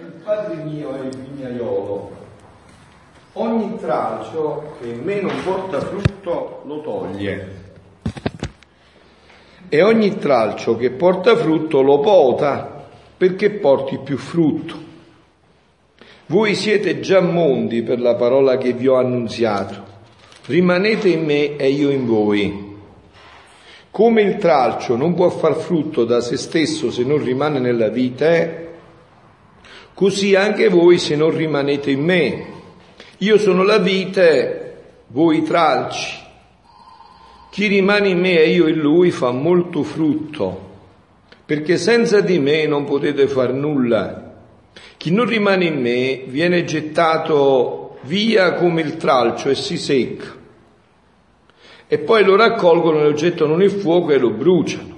il padre mio è il vignaiolo, ogni tralcio che in me non porta frutto lo toglie e ogni tralcio che porta frutto lo pota perché porti più frutto. Voi siete già mondi per la parola che vi ho annunziato. Rimanete in me e io in voi. Come il tralcio non può far frutto da se stesso se non rimane nella vite, così anche voi se non rimanete in me. Io sono la vite, voi i tralci. Chi rimane in me e io in lui fa molto frutto, perché senza di me non potete far nulla. Chi non rimane in me viene gettato via come il tralcio e si secca, e poi lo raccolgono e lo gettano nel fuoco e lo bruciano.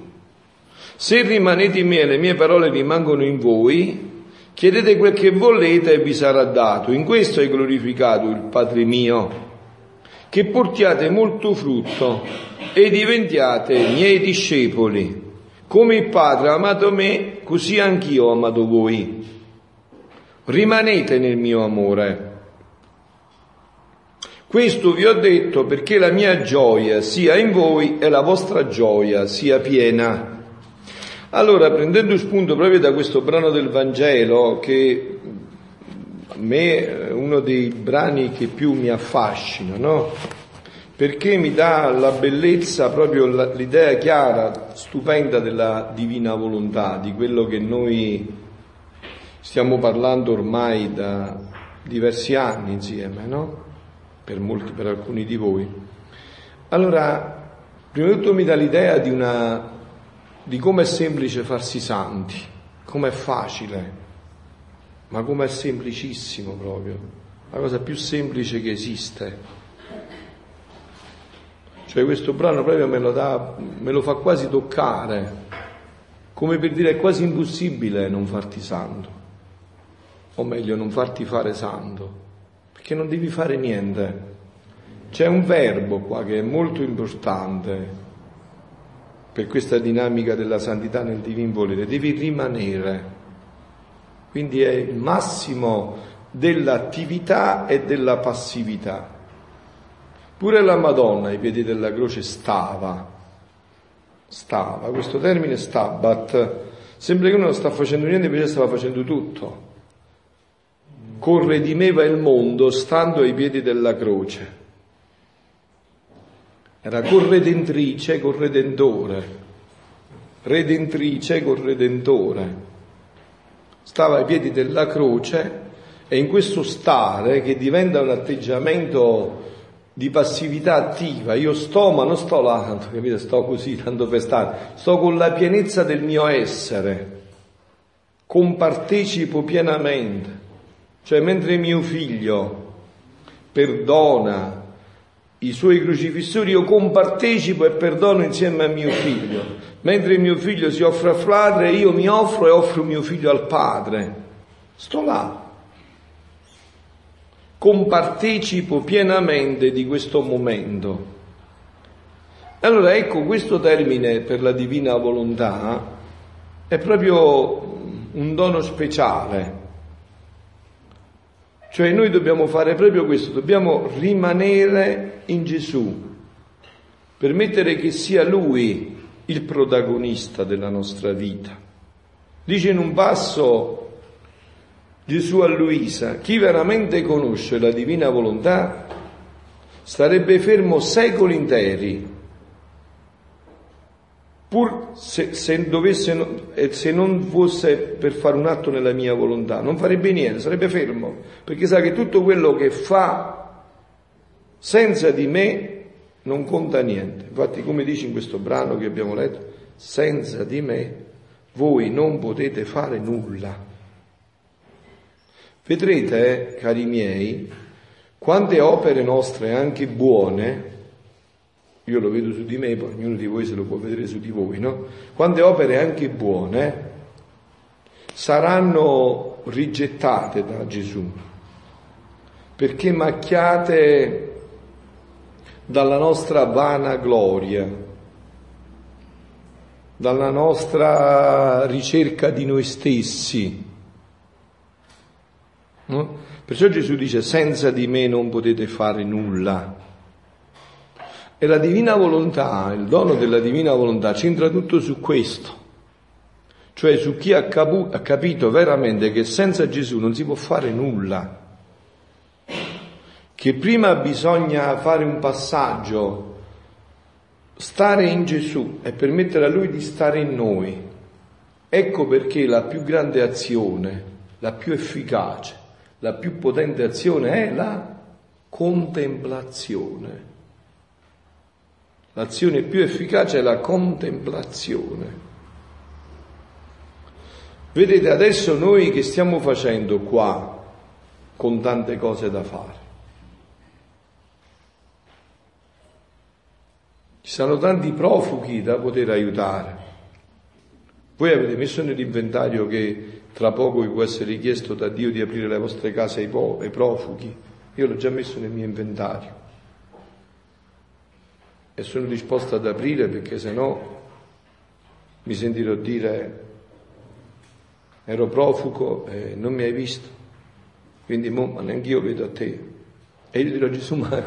Se rimanete in me e le mie parole rimangono in voi, chiedete quel che volete e vi sarà dato. In questo è glorificato il Padre mio, che portiate molto frutto e diventiate miei discepoli. Come il Padre ha amato me, così anch'io ho amato voi. Rimanete nel mio amore. Questo vi ho detto perché la mia gioia sia in voi e la vostra gioia sia piena. Allora, prendendo spunto proprio da questo brano del Vangelo, che a me è uno dei brani che più mi affascina, no? Perché mi dà la bellezza, proprio l'idea chiara, stupenda della divina volontà, di quello che noi stiamo parlando ormai da diversi anni insieme, no? Per molti, per alcuni di voi. Allora, prima di tutto mi dà l'idea di come è semplice farsi santi, come è facile, ma come è semplicissimo proprio, la cosa più semplice che esiste. Cioè questo brano proprio me lo fa quasi toccare, come per dire è quasi impossibile non farti santo. O meglio, non farti fare santo, perché non devi fare niente. C'è un verbo qua che è molto importante per questa dinamica della santità nel divin volere: devi rimanere. Quindi è il massimo dell'attività e della passività. Pure la Madonna ai piedi della croce stava, questo termine stabat, sembra che uno non sta facendo niente, invece stava facendo tutto. Corredimeva il mondo stando ai piedi della croce. Era corredentrice, corredentore, redentrice, corredentore. Stava ai piedi della croce, e in questo stare, che diventa un atteggiamento di passività attiva, io sto ma non sto là, tanto, capite? Sto così tanto per stare, sto con la pienezza del mio essere, compartecipo pienamente. Cioè, mentre mio figlio perdona i suoi crocifissori, io compartecipo e perdono insieme a mio figlio. Mentre mio figlio si offre al padre, io mi offro e offro mio figlio al padre. Sto là. Compartecipo pienamente di questo momento. Allora, ecco, questo termine per la divina volontà è proprio un dono speciale. Cioè noi dobbiamo fare proprio questo, dobbiamo rimanere in Gesù, permettere che sia Lui il protagonista della nostra vita. Dice in un passo Gesù a Luisa: chi veramente conosce la divina volontà starebbe fermo secoli interi, pur se non fosse per fare un atto nella mia volontà, non farebbe niente, sarebbe fermo, perché sa che tutto quello che fa senza di me non conta niente. Infatti, come dice in questo brano che abbiamo letto, senza di me voi non potete fare nulla. Vedrete, cari miei, quante opere nostre, anche buone, io lo vedo su di me, poi ognuno di voi se lo può vedere su di voi, no? Quante opere anche buone saranno rigettate da Gesù perché macchiate dalla nostra vanagloria, dalla nostra ricerca di noi stessi, No? Perciò Gesù dice: senza di me non potete fare nulla. E la divina volontà, il dono della divina volontà c'entra tutto su questo, cioè su chi ha capito veramente che senza Gesù non si può fare nulla, che prima bisogna fare un passaggio, stare in Gesù e permettere a Lui di stare in noi. Ecco perché la più grande azione, la più efficace, la più potente azione è la contemplazione. L'azione più efficace è la contemplazione. Vedete, adesso noi che stiamo facendo qua con tante cose da fare? Ci sono tanti profughi da poter aiutare. Voi avete messo nell'inventario che tra poco vi può essere richiesto da Dio di aprire le vostre case ai profughi? Io l'ho già messo nel mio inventario e sono disposto ad aprire, perché sennò mi sentirò dire: ero profugo e non mi hai visto, quindi ma neanche io vedo a te. E io dirò: Gesù, ma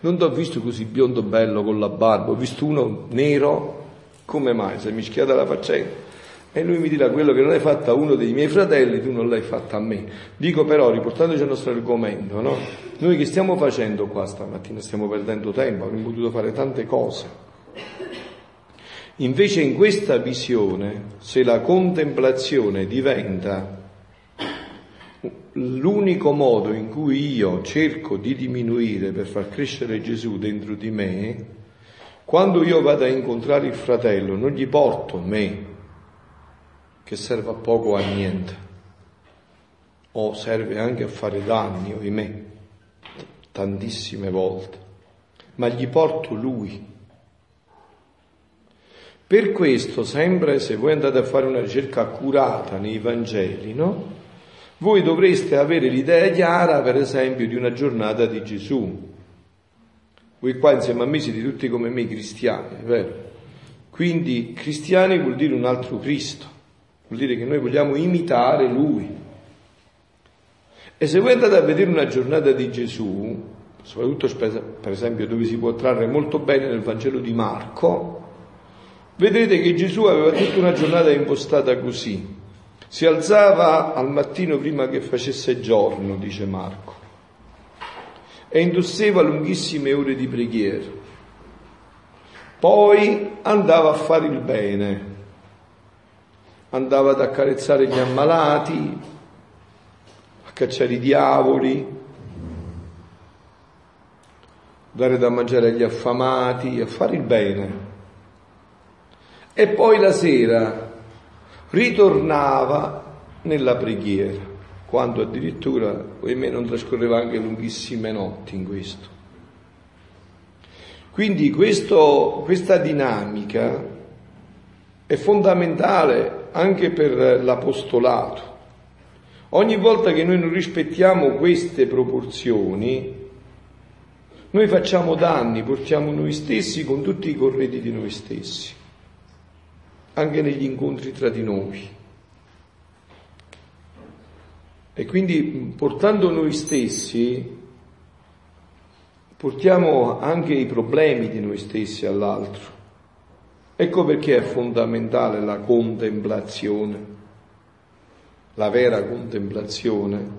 non ti ho visto così biondo bello con la barba, ho visto uno nero, come mai? Si è mischiata la faccenda. E lui mi dirà: quello che non hai fatto a uno dei miei fratelli tu non l'hai fatto a me. Dico però, riportandoci al nostro argomento, no? Noi che stiamo facendo qua stamattina? Stiamo perdendo tempo, avremmo potuto fare tante cose. Invece in questa visione, se la contemplazione diventa l'unico modo in cui io cerco di diminuire per far crescere Gesù dentro di me, quando io vado a incontrare il fratello non gli porto me, che serve a poco o a niente, o serve anche a fare danni, ahimè, tantissime volte, ma gli porto lui. Per questo, sempre, se voi andate a fare una ricerca accurata nei Vangeli, no? Voi dovreste avere l'idea chiara, per esempio, di una giornata di Gesù. Voi qua insieme a me siete tutti come me cristiani, vero? Quindi cristiani vuol dire un altro Cristo, vuol dire che noi vogliamo imitare Lui. E se voi andate a vedere una giornata di Gesù, soprattutto per esempio dove si può trarre molto bene nel Vangelo di Marco, vedrete che Gesù aveva tutta una giornata impostata così. Si alzava al mattino prima che facesse giorno, dice Marco, e indosseva lunghissime ore di preghiera. Poi andava a fare il bene, andava ad accarezzare gli ammalati, a cacciare i diavoli, dare da mangiare agli affamati, a fare il bene. E poi la sera ritornava nella preghiera, quando addirittura, ahimè, non trascorreva anche lunghissime notti in questo. Quindi questa dinamica è fondamentale anche per l'apostolato. Ogni volta che noi non rispettiamo queste proporzioni, noi facciamo danni, portiamo noi stessi con tutti i corredi di noi stessi, anche negli incontri tra di noi. E quindi, portando noi stessi, portiamo anche i problemi di noi stessi all'altro. Ecco perché è fondamentale la contemplazione, la vera contemplazione,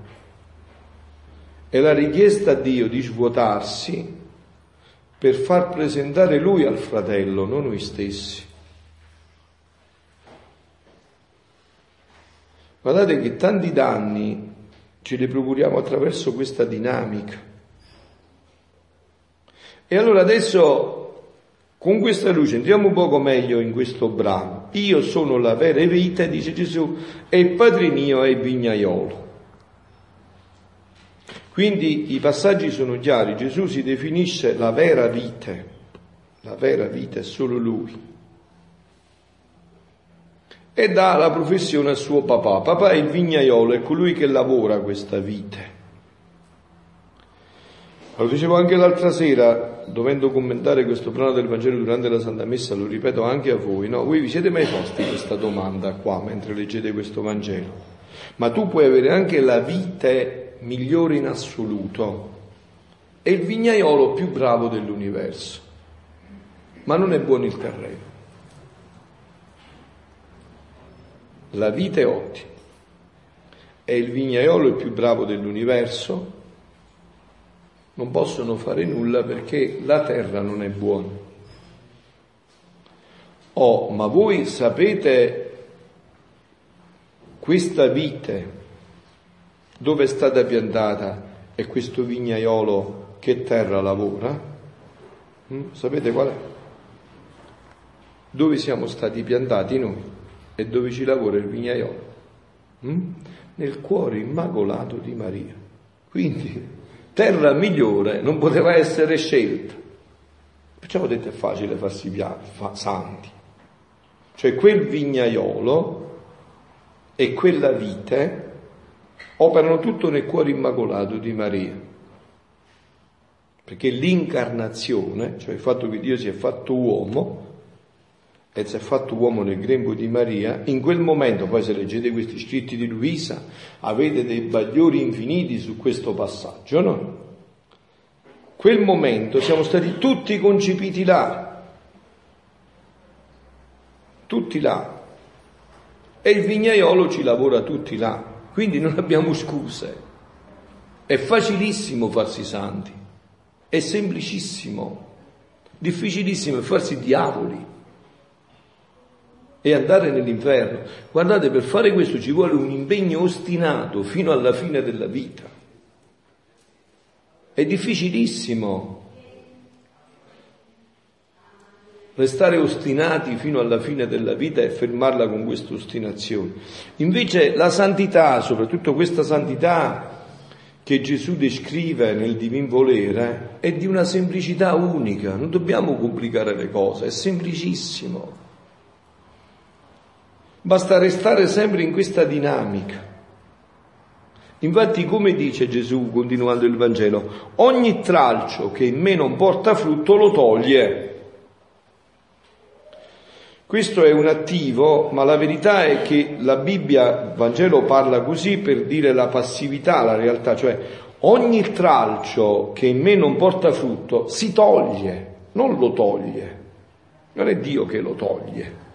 e la richiesta a Dio di svuotarsi per far presentare Lui al fratello, non noi stessi. Guardate che tanti danni ce li procuriamo attraverso questa dinamica. E allora adesso, con questa luce, entriamo un poco meglio in questo brano. Io sono la vera vite, dice Gesù, e il Padre mio è il vignaiolo. Quindi i passaggi sono chiari. Gesù si definisce la vera vite. La vera vite è solo Lui. E dà la professione a suo papà. Papà è il vignaiolo, è colui che lavora questa vite. Lo dicevo anche l'altra sera, dovendo commentare questo brano del Vangelo durante la Santa Messa, lo ripeto anche a voi, no? Voi vi siete mai posti questa domanda qua, mentre leggete questo Vangelo? Ma tu puoi avere anche la vite migliore in assoluto, è il vignaiolo più bravo dell'universo, ma non è buono il terreno. La vita è ottima, è il vignaiolo il più bravo dell'universo, non possono fare nulla perché la terra non è buona. Oh, ma voi sapete questa vite dove è stata piantata e questo vignaiolo che terra lavora? Sapete qual è? Dove siamo stati piantati noi e dove ci lavora il vignaiolo? Nel cuore immacolato di Maria. Quindi terra migliore non poteva essere scelta. Perciò ho detto è facile farsi santi. Cioè quel vignaiolo e quella vite operano tutto nel cuore immacolato di Maria. Perché l'incarnazione, cioè il fatto che Dio si è fatto uomo e si è fatto uomo nel grembo di Maria, in quel momento, poi se leggete questi scritti di Luisa, avete dei bagliori infiniti su questo passaggio, no? Quel momento siamo stati tutti concepiti là, tutti là, e il vignaiolo ci lavora tutti là, quindi non abbiamo scuse. È facilissimo farsi santi, è semplicissimo, difficilissimo è farsi diavoli e andare nell'inferno. Guardate, per fare questo ci vuole un impegno ostinato fino alla fine della vita. È difficilissimo restare ostinati fino alla fine della vita e fermarla con questa ostinazione. Invece la santità, soprattutto questa santità che Gesù descrive nel Divin Volere, è di una semplicità unica. Non dobbiamo complicare le cose, è semplicissimo. Basta restare sempre in questa dinamica. Infatti, come dice Gesù, continuando il Vangelo, ogni tralcio che in me non porta frutto lo toglie. Questo è un attivo, ma la verità è che la Bibbia, il Vangelo parla così per dire la passività, la realtà, cioè ogni tralcio che in me non porta frutto si toglie, non lo toglie. Non è Dio che lo toglie.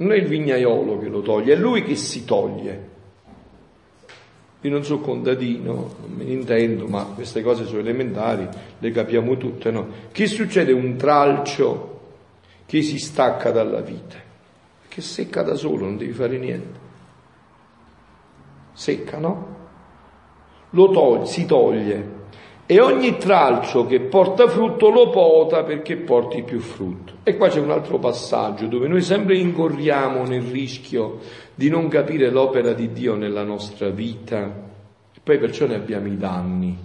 Non è il vignaiolo che lo toglie, è lui che si toglie. Io non sono contadino, non me ne intendo, ma queste cose sono elementari, le capiamo tutte, no? Che succede? Un tralcio che si stacca dalla vite, che secca da solo, non devi fare niente. Secca, no? Si toglie. E ogni tralcio che porta frutto lo pota perché porti più frutto. E qua c'è un altro passaggio dove noi sempre incorriamo nel rischio di non capire l'opera di Dio nella nostra vita e poi perciò ne abbiamo i danni.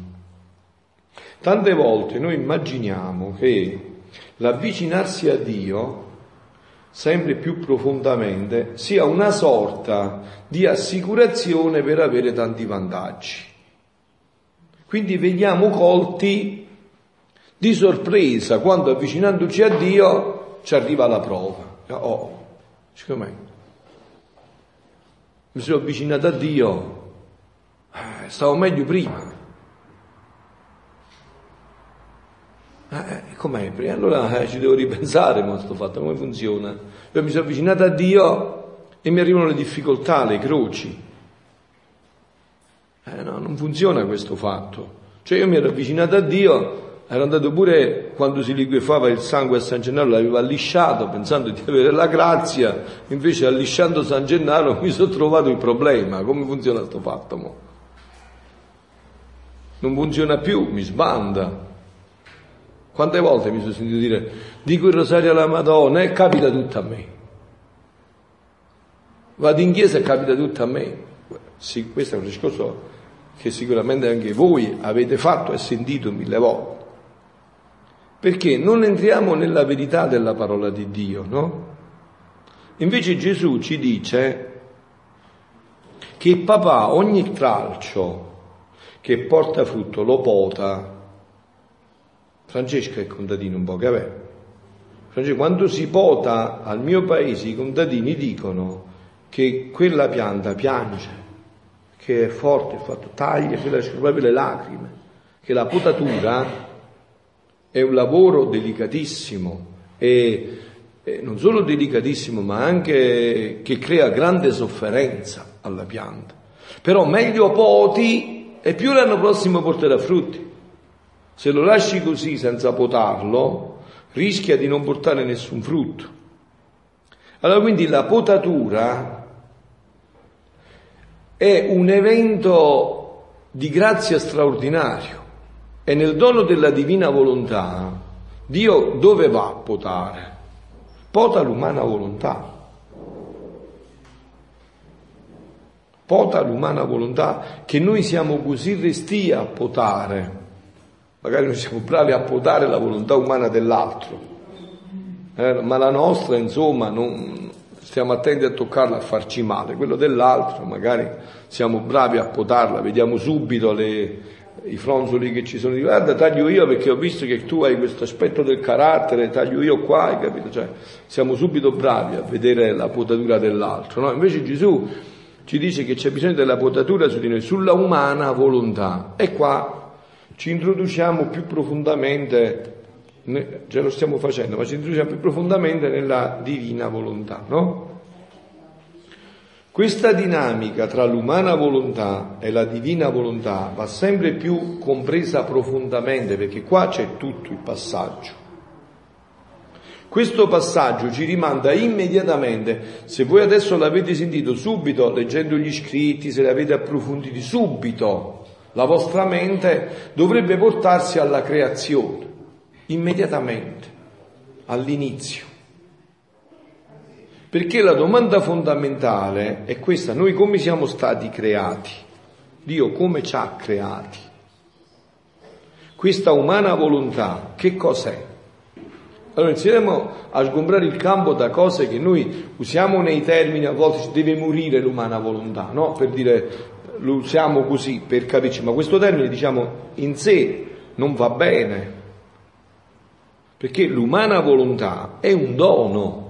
Tante volte noi immaginiamo che l'avvicinarsi a Dio sempre più profondamente sia una sorta di assicurazione per avere tanti vantaggi. Quindi veniamo colti di sorpresa quando, avvicinandoci a Dio, ci arriva la prova. Oh, secondo me, mi sono avvicinato a Dio, stavo meglio prima. Com'è? Prima? Allora ci devo ripensare, ma sto fatto, come funziona? Io mi sono avvicinato a Dio e mi arrivano le difficoltà, le croci. No, non funziona questo fatto. Cioè io mi ero avvicinato a Dio, ero andato pure quando si liquefava il sangue a San Gennaro, l'aveva lisciato pensando di avere la grazia, invece allisciando San Gennaro mi sono trovato il problema. Come funziona questo fatto? Mo? Non funziona più, mi sbanda. Quante volte mi sono sentito dire dico il rosario alla Madonna e capita tutto a me, vado in chiesa e capita tutto a me. Sì, questo è un discorso che sicuramente anche voi avete fatto e sentito mille volte, perché non entriamo nella verità della parola di Dio, no? Invece Gesù ci dice che papà ogni tralcio che porta frutto lo pota. Francesco è contadino un po', che vabbè. Francesco, quando si pota al mio paese i contadini dicono che quella pianta piange, che è forte, fatto taglia, quella escono proprio le lacrime, che la potatura è un lavoro delicatissimo e non solo delicatissimo, ma anche che crea grande sofferenza alla pianta. Però meglio poti e più l'anno prossimo porterà frutti. Se lo lasci così senza potarlo, rischia di non portare nessun frutto. Allora, quindi la potatura è un evento di grazia straordinario e nel dono della divina volontà Dio dove va a potare? Pota l'umana volontà. Pota l'umana volontà, che noi siamo così restii a potare. Magari non siamo bravi a potare la volontà umana dell'altro, ma la nostra, insomma, non stiamo attenti a toccarla, a farci male. Quello dell'altro magari siamo bravi a potarla, vediamo subito i fronzoli che ci sono, guarda, taglio io perché ho visto che tu hai questo aspetto del carattere, taglio io qua, hai capito? Cioè, siamo subito bravi a vedere la potatura dell'altro, no? Invece Gesù ci dice che c'è bisogno della potatura su di noi, sulla umana volontà, e qua ci introduciamo più profondamente, già lo stiamo facendo, ma ci introduciamo più profondamente nella divina volontà, no? Questa dinamica tra l'umana volontà e la divina volontà va sempre più compresa profondamente, perché qua c'è tutto il passaggio. Questo passaggio ci rimanda immediatamente, se voi adesso l'avete sentito subito, leggendo gli scritti, se li avete approfonditi subito, la vostra mente dovrebbe portarsi alla creazione, immediatamente, all'inizio. Perché la domanda fondamentale è questa: noi come siamo stati creati? Dio come ci ha creati? Questa umana volontà, che cos'è? Allora inizieremo a sgombrare il campo da cose che noi usiamo nei termini, a volte deve morire l'umana volontà, no? Per dire... lo usiamo così per capirci, ma questo termine, diciamo, in sé non va bene, perché l'umana volontà è un dono,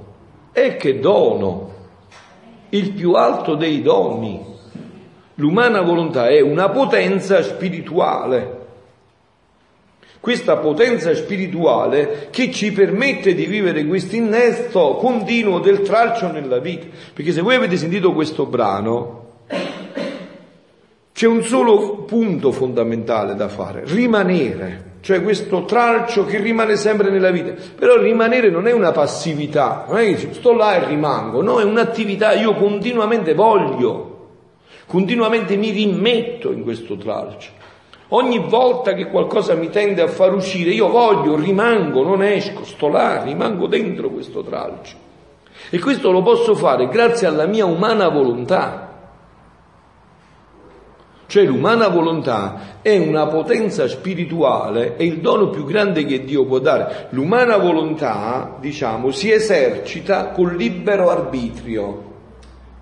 e che dono, il più alto dei doni. L'umana volontà è una potenza spirituale, questa potenza spirituale che ci permette di vivere questo innesto continuo del tralcio nella vita, perché se voi avete sentito questo brano c'è un solo punto fondamentale da fare: rimanere, cioè questo tralcio che rimane sempre nella vita. Però rimanere non è una passività, non è che sto là e rimango, no, è un'attività, io continuamente voglio, continuamente mi rimetto in questo tralcio. Ogni volta che qualcosa mi tende a far uscire, io voglio, rimango, non esco, sto là, rimango dentro questo tralcio. E questo lo posso fare grazie alla mia umana volontà. Cioè l'umana volontà è una potenza spirituale, è il dono più grande che Dio può dare. L'umana volontà, diciamo, si esercita col libero arbitrio.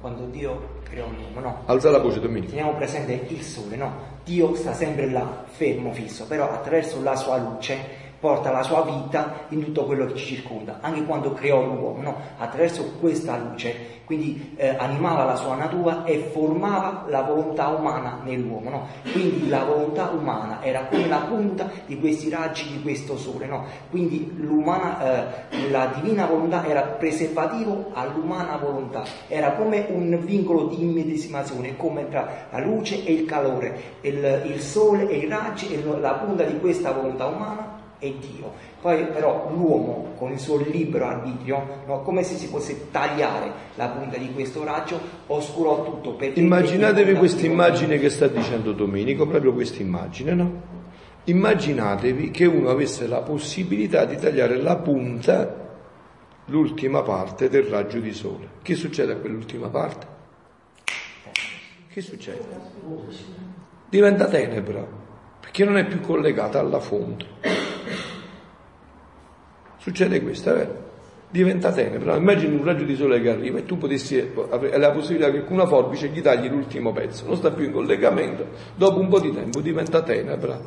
Quando Dio crea un uomo, no? Alza la voce, Domenico. Teniamo presente il sole, no? Dio sta sempre là, fermo, fisso, però attraverso la sua luce porta la sua vita in tutto quello che ci circonda. Anche quando creò l'uomo, no? Attraverso questa luce, quindi animava la sua natura e formava la volontà umana nell'uomo, no? Quindi la volontà umana era come la punta di questi raggi di questo sole, no? Quindi la divina volontà era preservativo all'umana volontà, era come un vincolo di immedesimazione, come tra la luce e il calore, il sole e i raggi e la punta di questa volontà umana è Dio. Poi però l'uomo, con il suo libero arbitrio, no, come se si fosse tagliare la punta di questo raggio, oscurò tutto. Immaginatevi questa immagine che sta dicendo Domenico, proprio questa immagine, no? Immaginatevi che uno avesse la possibilità di tagliare la punta, l'ultima parte del raggio di sole. Che succede a quell'ultima parte? Che succede? Diventa tenebra, perché non è più collegata alla fonte. Succede questo, diventa tenebra. Immagini un raggio di sole che arriva e tu potessi, hai la possibilità che con una forbice gli tagli l'ultimo pezzo, non sta più in collegamento, dopo un po' di tempo diventa tenebra,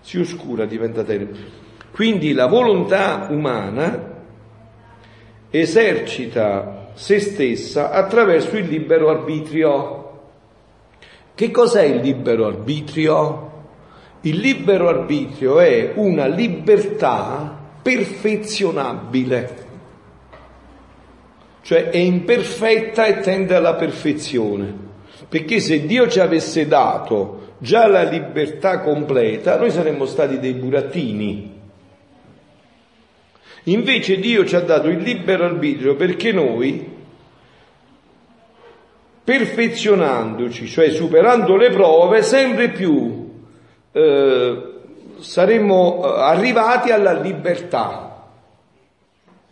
si oscura, diventa tenebra. Quindi la volontà umana esercita se stessa attraverso il libero arbitrio, Che cos'è il libero arbitrio? Il libero arbitrio è una libertà perfezionabile, cioè è imperfetta e tende alla perfezione, perché se Dio ci avesse dato già la libertà completa, noi saremmo stati dei burattini. Invece Dio ci ha dato il libero arbitrio perché noi, perfezionandoci, cioè superando le prove, sempre più saremmo arrivati alla libertà.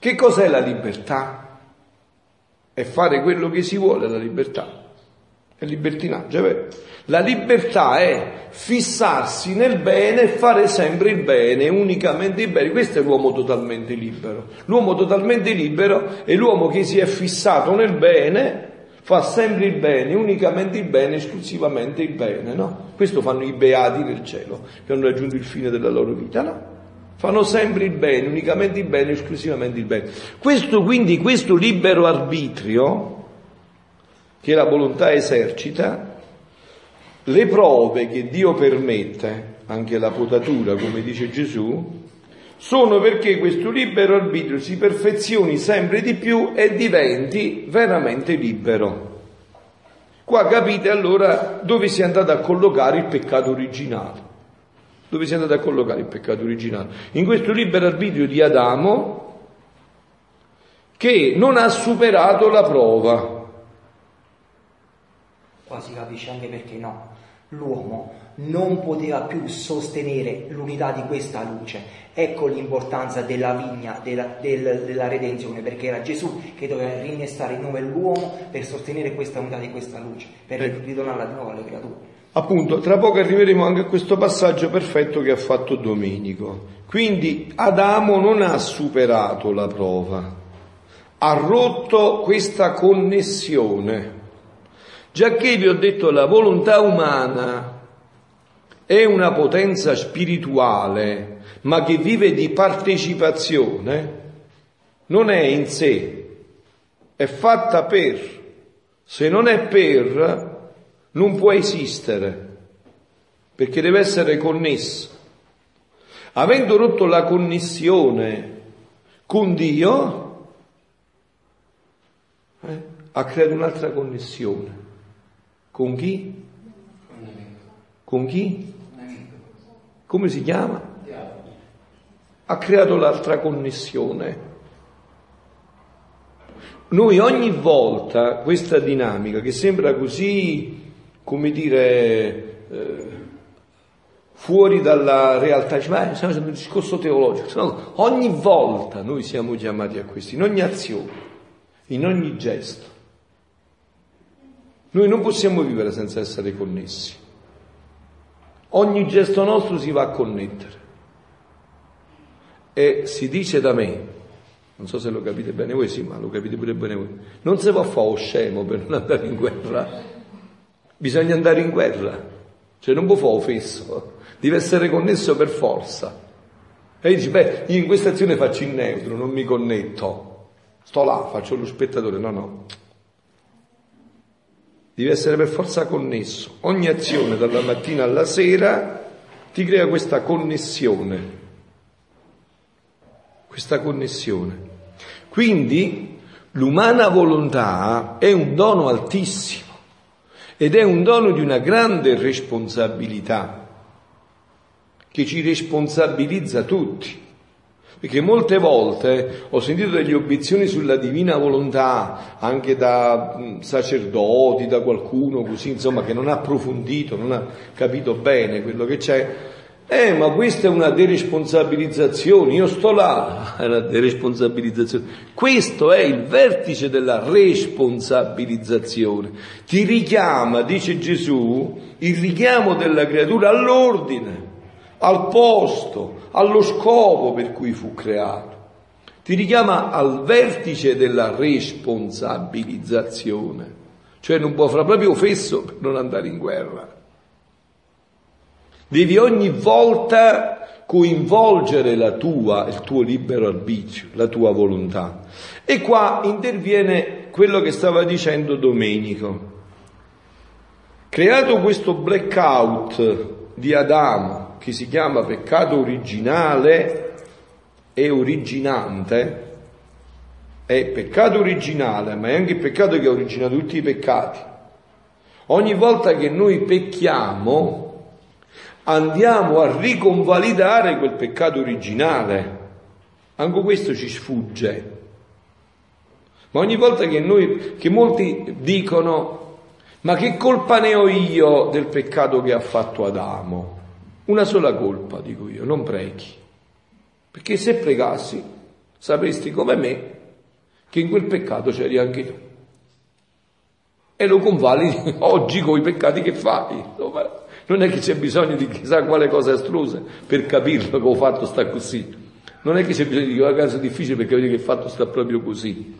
Che cos'è la libertà? È fare quello che si vuole, la libertà. È libertinaggio, è vero? La libertà è fissarsi nel bene e fare sempre il bene, unicamente il bene. Questo è l'uomo totalmente libero. L'uomo totalmente libero è l'uomo che si è fissato nel bene, fa sempre il bene, unicamente il bene, esclusivamente il bene, no? Questo fanno i beati nel cielo, che hanno raggiunto il fine della loro vita, no? Fanno sempre il bene, unicamente il bene, esclusivamente il bene. Questo, quindi, questo libero arbitrio che la volontà esercita, le prove che Dio permette, anche la potatura come dice Gesù, sono perché questo libero arbitrio si perfezioni sempre di più e diventi veramente libero. Qua capite allora dove si è andato a collocare il peccato originale, dove si è andato a collocare il peccato originale, in questo libero arbitrio di Adamo che non ha superato la prova. Qua si capisce anche perché no, l'uomo non poteva più sostenere l'unità di questa luce. Ecco l'importanza della vigna, della redenzione, perché era Gesù che doveva rinnestare in nome l'uomo per sostenere questa unità di questa luce, per ridonarla di nuovo alle creature. Appunto, tra poco arriveremo anche a questo passaggio perfetto che ha fatto Domenico. Quindi Adamo non ha superato la prova, ha rotto questa connessione. Giacché vi ho detto la volontà umana è una potenza spirituale, ma che vive di partecipazione, non è in sé, è fatta per. Se non è per, non può esistere, perché deve essere connessa. Avendo rotto la connessione con Dio, ha creato un'altra connessione. Con chi? Con chi? Come si chiama? Ha creato l'altra connessione. Noi ogni volta questa dinamica che sembra così, come dire, fuori dalla realtà, cioè, stiamo facendo un discorso teologico, ogni volta noi siamo chiamati a questo, in ogni azione, in ogni gesto. Noi non possiamo vivere senza essere connessi. Ogni gesto nostro si va a connettere. E si dice da me, non so se lo capite bene voi, sì, ma lo capite pure bene voi, non si può fare scemo per non andare in guerra. Bisogna andare in guerra, cioè non può fare fesso, deve essere connesso per forza. E dici, beh, io in questa azione faccio il neutro, non mi connetto, sto là, faccio lo spettatore, no, no. Devi essere per forza connesso. Ogni azione, dalla mattina alla sera, ti crea questa connessione. Questa connessione. Quindi, l'umana volontà è un dono altissimo ed è un dono di una grande responsabilità che ci responsabilizza tutti. Perché molte volte ho sentito delle obiezioni sulla divina volontà, anche da sacerdoti, da qualcuno così, insomma, che non ha approfondito, non ha capito bene quello che c'è. Ma questa è una deresponsabilizzazione, io sto là, è una deresponsabilizzazione. Questo è il vertice della responsabilizzazione. Ti richiama, dice Gesù, il richiamo della creatura all'ordine, al posto, allo scopo per cui fu creato. Ti richiama al vertice della responsabilizzazione, cioè non può fare proprio fesso per non andare in guerra. Devi ogni volta coinvolgere il tuo libero arbitrio, la tua volontà. E qua interviene quello che stava dicendo Domenico. Creato questo blackout di Adamo, che si chiama peccato originale e originante, è peccato originale, ma è anche il peccato che origina tutti i peccati. Ogni volta che noi pecchiamo, andiamo a riconvalidare quel peccato originale. Anche questo ci sfugge. Ma ogni volta che noi, che molti dicono: ma che colpa ne ho io del peccato che ha fatto Adamo? Una sola colpa, dico io, non preghi. Perché se pregassi, sapresti come me che in quel peccato c'eri anche tu. E lo convalidi oggi con i peccati che fai. Non è che c'è bisogno di chissà quale cosa astrusa per capirlo che ho fatto sta così. Non è che c'è bisogno di una cosa difficile per capire che ho fatto sta proprio così.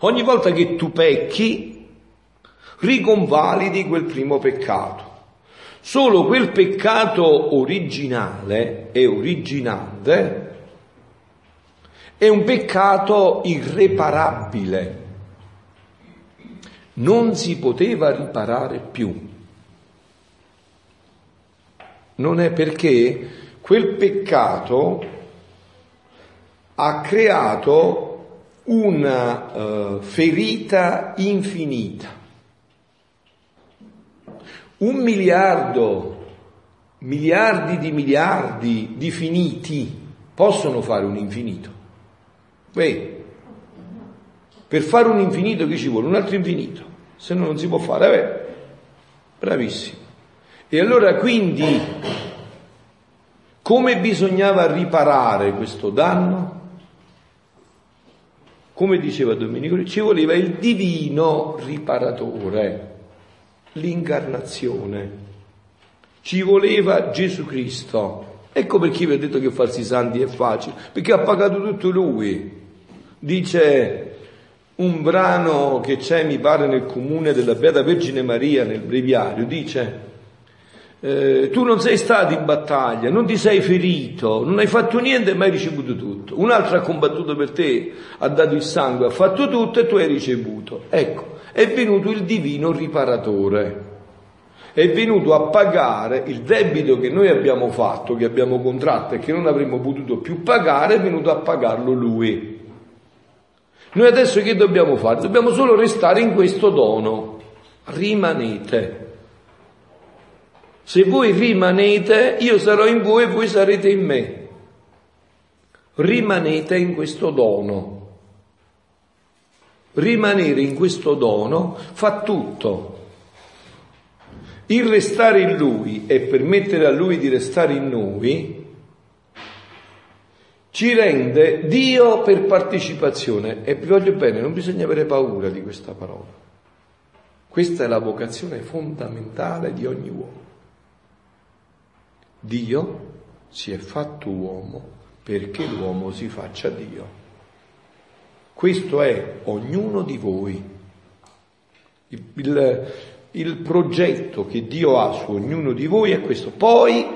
Ogni volta che tu pecchi, riconvalidi quel primo peccato. Solo quel peccato originale e originante è un peccato irreparabile, non si poteva riparare più. Non è, perché quel peccato ha creato una ferita infinita. 1 miliardo, miliardi di finiti possono fare un infinito. Beh, per fare un infinito che ci vuole? Un altro infinito, se no non si può fare. Beh, bravissimo. E allora quindi come bisognava riparare questo danno? Come diceva Domenico, ci voleva il divino riparatore, l'incarnazione, ci voleva Gesù Cristo. Ecco perché vi ho detto che farsi santi è facile, perché ha pagato tutto lui. Dice un brano che c'è, mi pare, nel comune della Beata Vergine Maria, nel breviario, dice: tu non sei stato in battaglia, non ti sei ferito, non hai fatto niente, ma hai ricevuto tutto. Un altro ha combattuto per te, ha dato il sangue, ha fatto tutto e tu hai ricevuto. Ecco, è venuto il divino riparatore, è venuto a pagare il debito che noi abbiamo fatto, che abbiamo contratto e che non avremmo potuto più pagare. È venuto a pagarlo lui. Noi adesso che dobbiamo fare? Dobbiamo solo restare in questo dono. Rimanete. Se voi rimanete, io sarò in voi e voi sarete in me. Rimanete in questo dono. Rimanere in questo dono fa tutto. Il restare in lui e permettere a lui di restare in noi ci rende Dio per partecipazione. E vi voglio bene, non bisogna avere paura di questa parola. Questa è la vocazione fondamentale di ogni uomo. Dio si è fatto uomo perché l'uomo si faccia Dio. Questo è ognuno di voi. Il progetto che Dio ha su ognuno di voi è questo. Poi,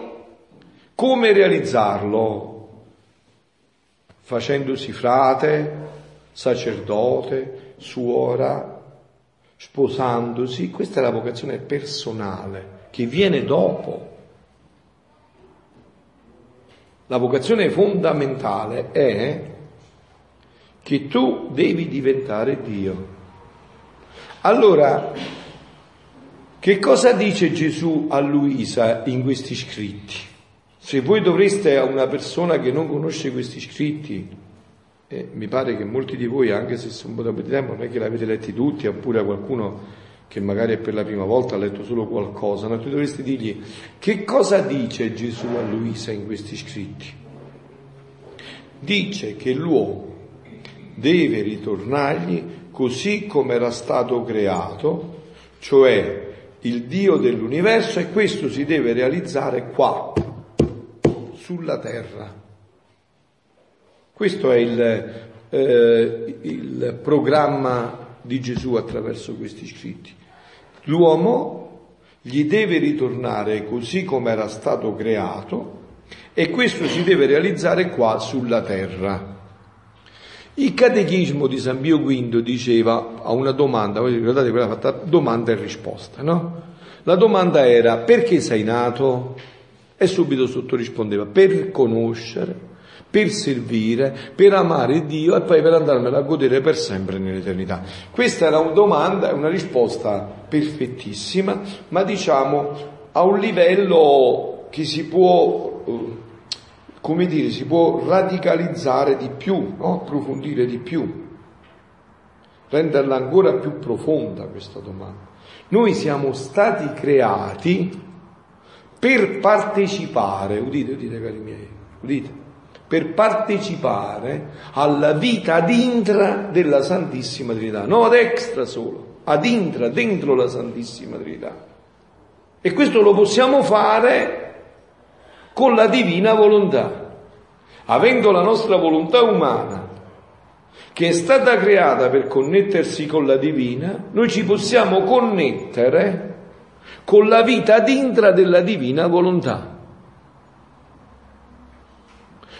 come realizzarlo? Facendosi frate, sacerdote, suora, sposandosi. Questa è la vocazione personale che viene dopo. La vocazione fondamentale è che tu devi diventare Dio. Allora, che cosa dice Gesù a Luisa in questi scritti? Se voi dovreste a una persona che non conosce questi scritti, mi pare che molti di voi, anche se sono un po' da tempo, non è che l'avete letti tutti, oppure qualcuno che magari per la prima volta ha letto solo qualcosa, ma tu dovresti dirgli: che cosa dice Gesù a Luisa in questi scritti? Dice che l'uomo deve ritornargli così come era stato creato, cioè il Dio dell'universo, e questo si deve realizzare qua, sulla terra. Questo è il programma di Gesù attraverso questi scritti. L'uomo gli deve ritornare così come era stato creato, e questo si deve realizzare qua sulla terra. Il catechismo di San Pio V diceva a una domanda, voi ricordate quella fatta domanda e risposta, no? La domanda era: perché sei nato? E subito sotto rispondeva: per conoscere, per servire, per amare Dio e poi per andarmela a godere per sempre nell'eternità. Questa era una domanda e una risposta perfettissima, ma diciamo a un livello che si può, come dire, si può radicalizzare di più, no? Approfondire di più, renderla ancora più profonda questa domanda. Noi siamo stati creati per partecipare, udite cari miei, udite, per partecipare alla vita ad intra della Santissima Trinità, non ad extra solo, ad intra, dentro la Santissima Trinità. E questo lo possiamo fare con la divina volontà, avendo la nostra volontà umana, che è stata creata per connettersi con la divina. Noi ci possiamo connettere con la vita d'intra della divina volontà.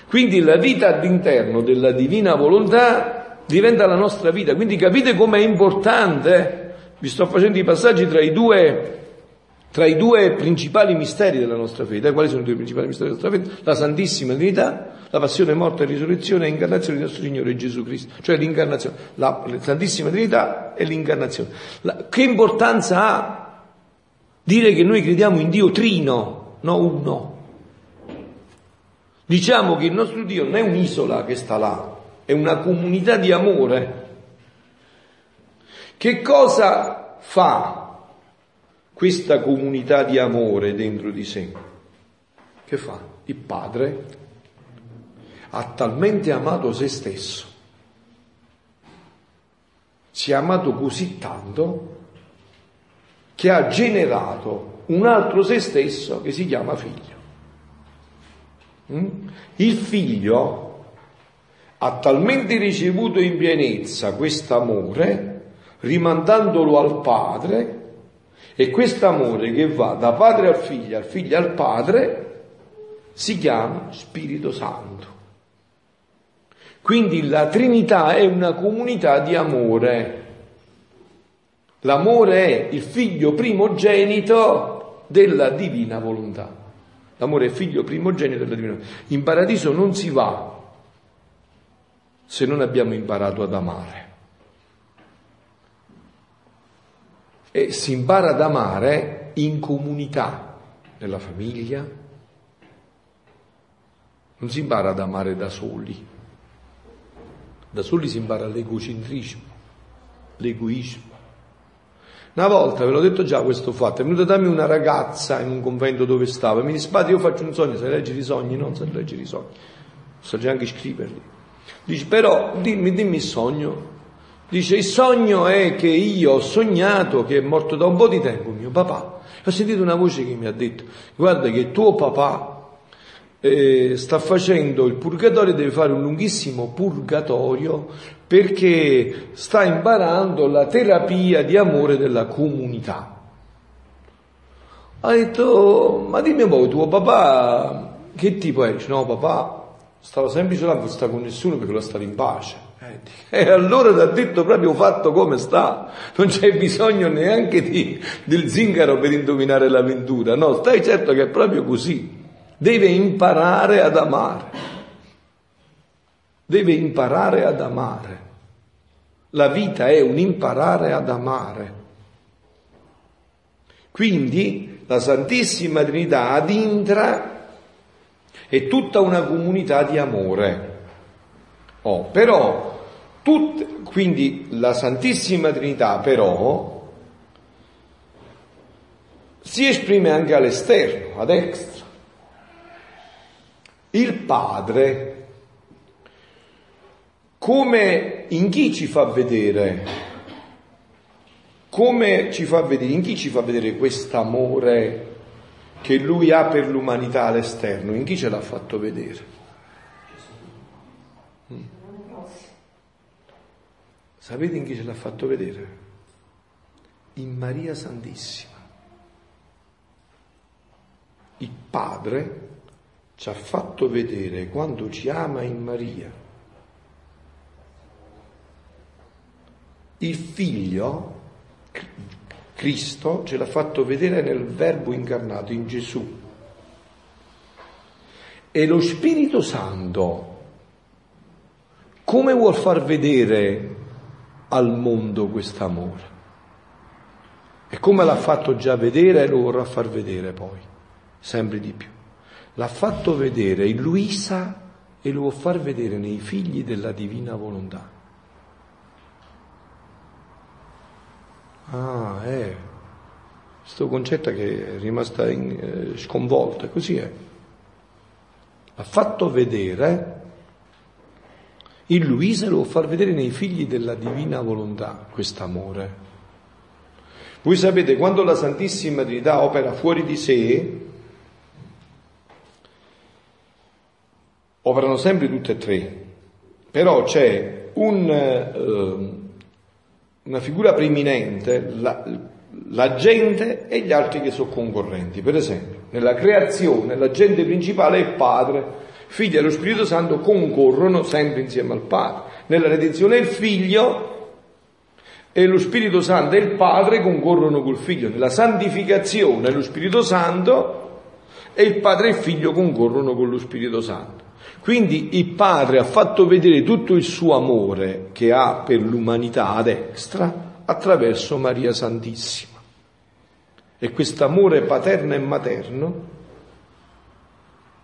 Quindi la vita all'interno della divina volontà diventa la nostra vita. Quindi capite com'è importante? Vi sto facendo i passaggi tra i due principali misteri della nostra fede. Quali sono i due principali misteri della nostra fede? La Santissima Trinità, la passione, morte e risurrezione e incarnazione di nostro Signore Gesù Cristo, cioè l'incarnazione, la Santissima Trinità e l'incarnazione. Che importanza ha dire che noi crediamo in Dio trino, no uno? Diciamo che il nostro Dio non è un'isola che sta là, è una comunità di amore. Che cosa fa questa comunità di amore dentro di sé? Che fa? Il Padre ha talmente amato se stesso, si è amato così tanto che ha generato un altro se stesso che si chiama figlio. Il figlio ha talmente ricevuto in pienezza quest'amore, rimandandolo al padre, e quest'amore che va da padre al figlio al padre, si chiama Spirito Santo. Quindi la Trinità è una comunità di amore. L'amore è il figlio primogenito della divina volontà. L'amore è figlio primogenito della divina volontà. In paradiso non si va se non abbiamo imparato ad amare. E si impara ad amare in comunità, nella famiglia. Non si impara ad amare da soli. Da soli si impara l'egocentrismo, l'egoismo. Una volta, ve l'ho detto già questo fatto, è venuta da me una ragazza in un convento dove stavo e mi disse: padre, io faccio un sogno, sai leggere i sogni? No, sai leggere i sogni, so anche scriverli. Dice: però dimmi il sogno. Dice: il sogno è che io ho sognato che è morto da un po' di tempo mio papà. Ho sentito una voce che mi ha detto: guarda che tuo papà sta facendo il purgatorio, deve fare un lunghissimo purgatorio perché sta imparando la terapia di amore della comunità. Ha detto: ma dimmi un po', tuo papà che tipo è? Dice: no, papà stava sempre isolato, non sta con nessuno perché lo stava in pace. E allora ti ha detto proprio fatto come sta, non c'è bisogno neanche del zingaro per indovinare l'avventura. No, stai certo che è proprio così. Deve imparare ad amare, deve imparare ad amare. La vita è un imparare ad amare. Quindi la Santissima Trinità ad intra è tutta una comunità di amore. Quindi la Santissima Trinità però si esprime anche all'esterno, ad extra. Il Padre, come, in chi ci fa vedere? Come ci fa vedere? In chi ci fa vedere quest'amore che Lui ha per l'umanità all'esterno? In chi ce l'ha fatto vedere? Sapete in chi ce l'ha fatto vedere? In Maria Santissima. Il Padre ci ha fatto vedere quanto ci ama in Maria. Il Figlio Cristo ce l'ha fatto vedere nel Verbo incarnato, in Gesù. E lo Spirito Santo come vuol far vedere al mondo quest'amore? E come l'ha fatto già vedere, lo vorrà far vedere poi, sempre di più. L'ha fatto vedere in Luisa e lo vuol far vedere nei figli della Divina Volontà. Questo concetto che è rimasta sconvolta, così è. L'ha fatto vedere in Luisa e lo vuol far vedere nei figli della Divina Volontà, quest'amore. Voi sapete, quando la Santissima Trinità opera fuori di sé, operano sempre tutte e tre, però c'è una figura preeminente, l'agente e gli altri che sono concorrenti. Per esempio, nella creazione l'agente principale è il Padre, Figlio e lo Spirito Santo concorrono sempre insieme al Padre. Nella redenzione il Figlio e lo Spirito Santo e il Padre concorrono col Figlio. Nella santificazione lo Spirito Santo e il Padre e il Figlio concorrono con lo Spirito Santo. Quindi il Padre ha fatto vedere tutto il suo amore che ha per l'umanità ad extra attraverso Maria Santissima. E quest'amore paterno e materno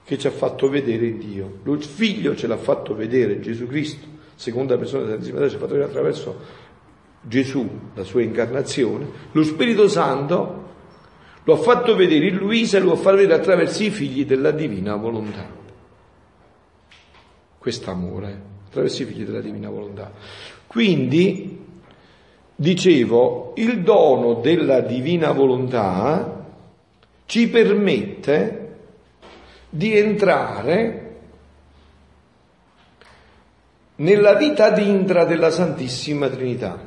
che ci ha fatto vedere Dio. Lo Figlio ce l'ha fatto vedere Gesù Cristo, seconda persona della Santissima Trinità, ci ha fatto vedere attraverso Gesù, la sua incarnazione. Lo Spirito Santo lo ha fatto vedere in Luisa e lo ha fatto vedere attraverso i figli della Divina Volontà. Quest'amore attraverso i figli della Divina Volontà. Quindi, dicevo, il dono della Divina Volontà ci permette di entrare nella vita d'intra della Santissima Trinità.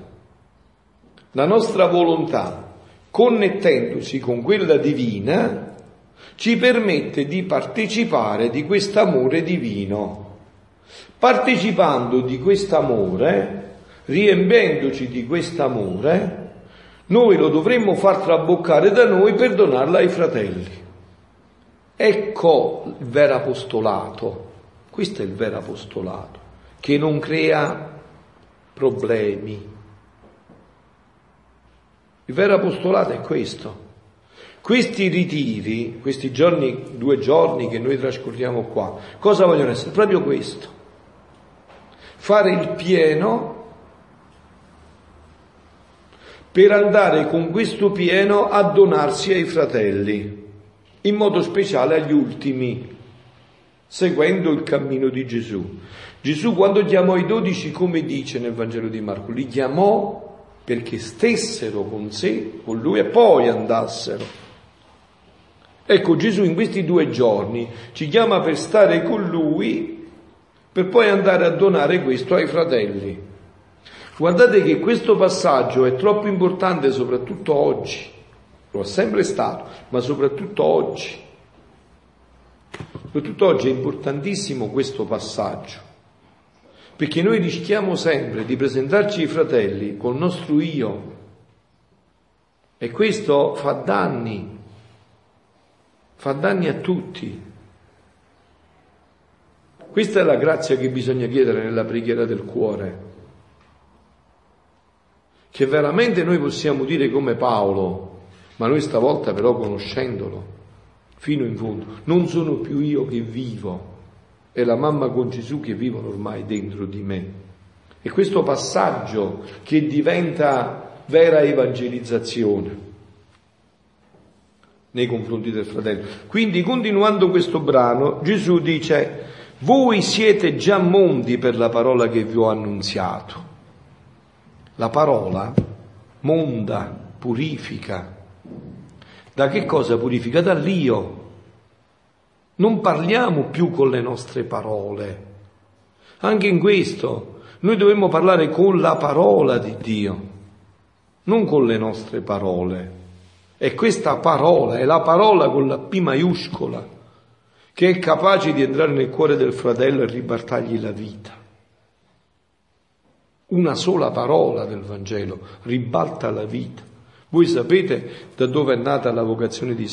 La nostra volontà, connettendosi con quella divina, ci permette di partecipare di quest'amore divino. Partecipando di quest'amore, riempiendoci di quest'amore, noi lo dovremmo far traboccare da noi per donarla ai fratelli. Ecco il vero apostolato, questo è il vero apostolato, che non crea problemi. Il vero apostolato è questo. Questi ritiri, questi giorni, 2 giorni che noi trascorriamo qua, cosa vogliono essere? Proprio questo. Fare il pieno per andare con questo pieno a donarsi ai fratelli, in modo speciale agli ultimi, seguendo il cammino di Gesù. Gesù, quando chiamò i 12, come dice nel Vangelo di Marco, li chiamò perché stessero con sé, con lui, e poi andassero. Ecco, Gesù in questi 2 giorni ci chiama per stare con lui, per poi andare a donare questo ai fratelli. Guardate che questo passaggio è troppo importante, soprattutto oggi. Lo è sempre stato, ma soprattutto oggi è importantissimo questo passaggio, perché noi rischiamo sempre di presentarci ai fratelli col nostro io, e questo fa danni a tutti. Questa è la grazia che bisogna chiedere nella preghiera del cuore, che veramente noi possiamo dire come Paolo: ma noi stavolta, però, conoscendolo fino in fondo, non sono più io che vivo, è la mamma con Gesù che vivono ormai dentro di me. E questo passaggio che diventa vera evangelizzazione nei confronti del fratello. Quindi, continuando questo brano, Gesù dice: voi siete già mondi per la parola che vi ho annunziato. La parola monda, purifica. Da che cosa purifica? Dall'io. Non parliamo più con le nostre parole. Anche in questo, noi dovremmo parlare con la parola di Dio, non con le nostre parole. E questa parola è la parola con la P maiuscola, che è capace di entrare nel cuore del fratello e ribaltargli la vita. Una sola parola del Vangelo ribalta la vita. Voi sapete da dove è nata la vocazione di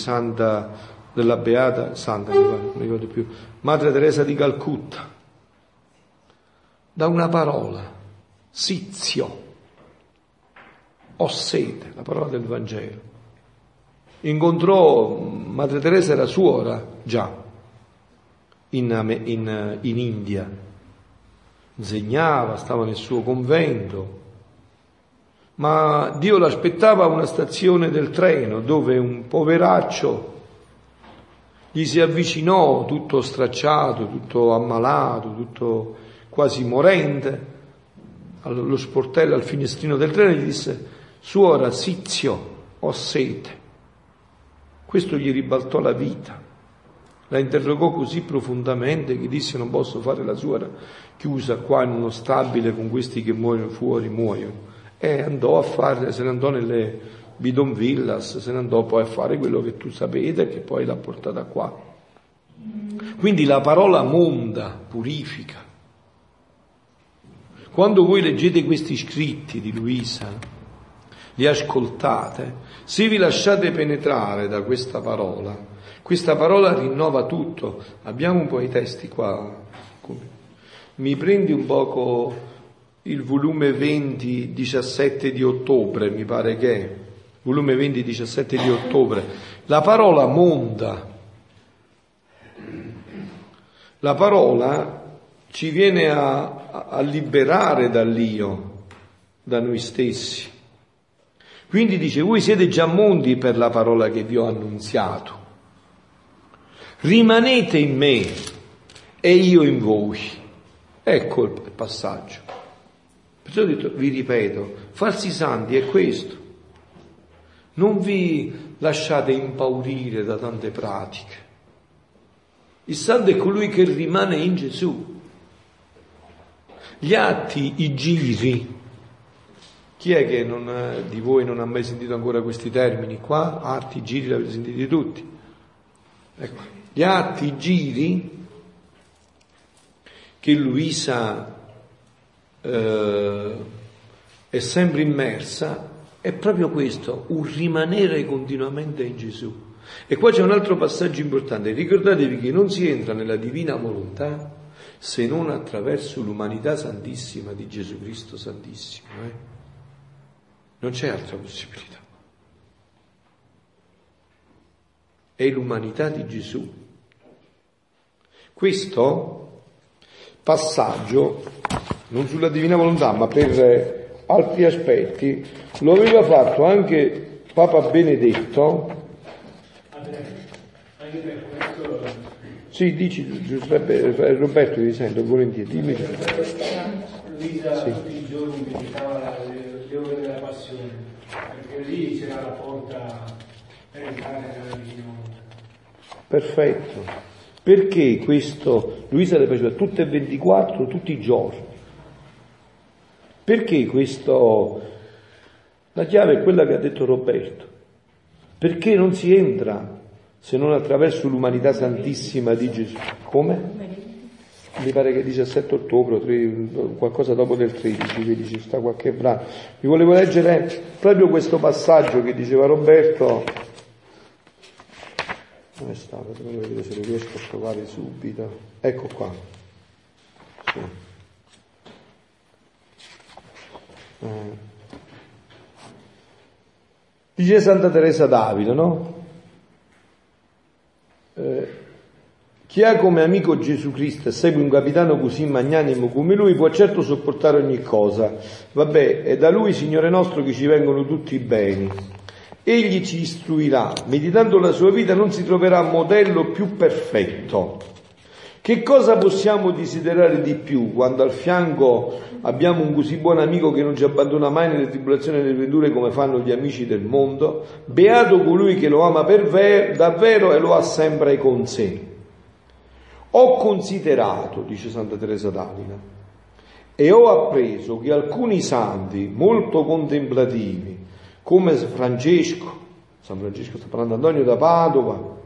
Madre Teresa di Calcutta? Da una parola, sizio, ho sete, la parola del Vangelo. Incontrò, Madre Teresa era suora già in India, insegnava, stava nel suo convento, ma Dio l'aspettava a una stazione del treno dove un poveraccio gli si avvicinò, tutto stracciato, tutto ammalato, tutto quasi morente, allo sportello, al finestrino del treno, e gli disse: suora, sizio, ho sete. Questo gli ribaltò la vita, la interrogò così profondamente che disse: non posso fare la suora chiusa qua in uno stabile con questi che muoiono fuori, muoiono. E andò a fare, se ne andò nelle bidon villas, se ne andò poi a fare quello che tu sapete, che poi l'ha portata qua. Quindi la parola monda purifica. Quando voi leggete questi scritti di Luisa, li ascoltate, se vi lasciate penetrare da questa parola rinnova tutto. Abbiamo un po' i testi qua. Mi prendi un poco il volume 20, 17 di ottobre, mi pare che è, volume 20, 17 di ottobre, la parola monda, la parola ci viene a liberare dall'io, da noi stessi. Quindi dice: voi siete già mondi per la parola che vi ho annunziato. Rimanete in me e io in voi. Ecco il passaggio. Perciò ho detto, vi ripeto, farsi santi è questo. Non vi lasciate impaurire da tante pratiche. Il santo è colui che rimane in Gesù. Gli atti, i giri. Chi è che di voi non ha mai sentito ancora questi termini qua? Atti, giri, l'avete sentiti tutti. Ecco, gli atti, i giri che Luisa è sempre immersa, è proprio questo, un rimanere continuamente in Gesù. E qua c'è un altro passaggio importante. Ricordatevi che non si entra nella divina volontà se non attraverso l'umanità santissima di Gesù Cristo Santissimo, eh? Non c'è altra possibilità. È l'umanità di Gesù. Questo passaggio, non sulla divina volontà, ma per altri aspetti, lo aveva fatto anche Papa Benedetto. Sì, dici Giuseppe, Roberto, ti sento volentieri, dimmi. Luisa tutti i giorni meditava le ore della passione, perché lì c'era la porta per entrare nella divina volontà. Perfetto. Perché questo Luisa le faceva tutte e 24, tutti i giorni? Perché questo? La chiave è quella che ha detto Roberto. Perché non si entra se non attraverso l'umanità santissima di Gesù? Come? Mi pare che 17 ottobre, qualcosa dopo del 13, quindi ci sta qualche brano. Vi volevo leggere proprio questo passaggio che diceva Roberto. Dove sta? Devo vedere se lo riesco a trovare subito. Ecco qua. Sì. Dice Santa Teresa d'Avila, no? Chi ha come amico Gesù Cristo e segue un capitano così magnanimo come lui può certo sopportare ogni cosa. Vabbè, è da lui, Signore nostro, che ci vengono tutti i beni. Egli ci istruirà. Meditando la sua vita non si troverà modello più perfetto. Che cosa possiamo desiderare di più quando al fianco abbiamo un così buon amico che non ci abbandona mai nelle tribolazioni e nelle venture come fanno gli amici del mondo? Beato colui che lo ama davvero e lo ha sempre con sé. Ho considerato, dice Santa Teresa d'Avila, e ho appreso che alcuni santi molto contemplativi, come San Francesco sta parlando, Sant'Antonio da Padova,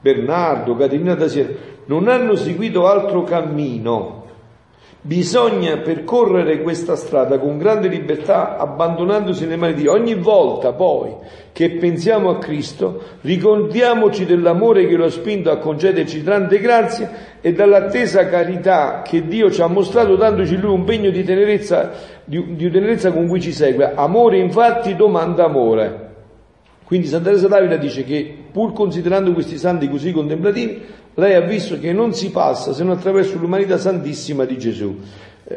Bernardo, Caterina da Siena, non hanno seguito altro cammino, Bisogna percorrere questa strada con grande libertà, abbandonandosi nelle mani di Dio. Ogni volta poi che pensiamo a Cristo, ricordiamoci dell'amore che lo ha spinto a concederci tante grazie e dall'attesa carità che Dio ci ha mostrato, dandoci Lui un pegno di tenerezza, con cui ci segue. Amore infatti domanda amore. Quindi Santa Teresa d'Avila dice che, pur considerando questi santi così contemplativi, lei ha visto che non si passa se non attraverso l'umanità santissima di Gesù.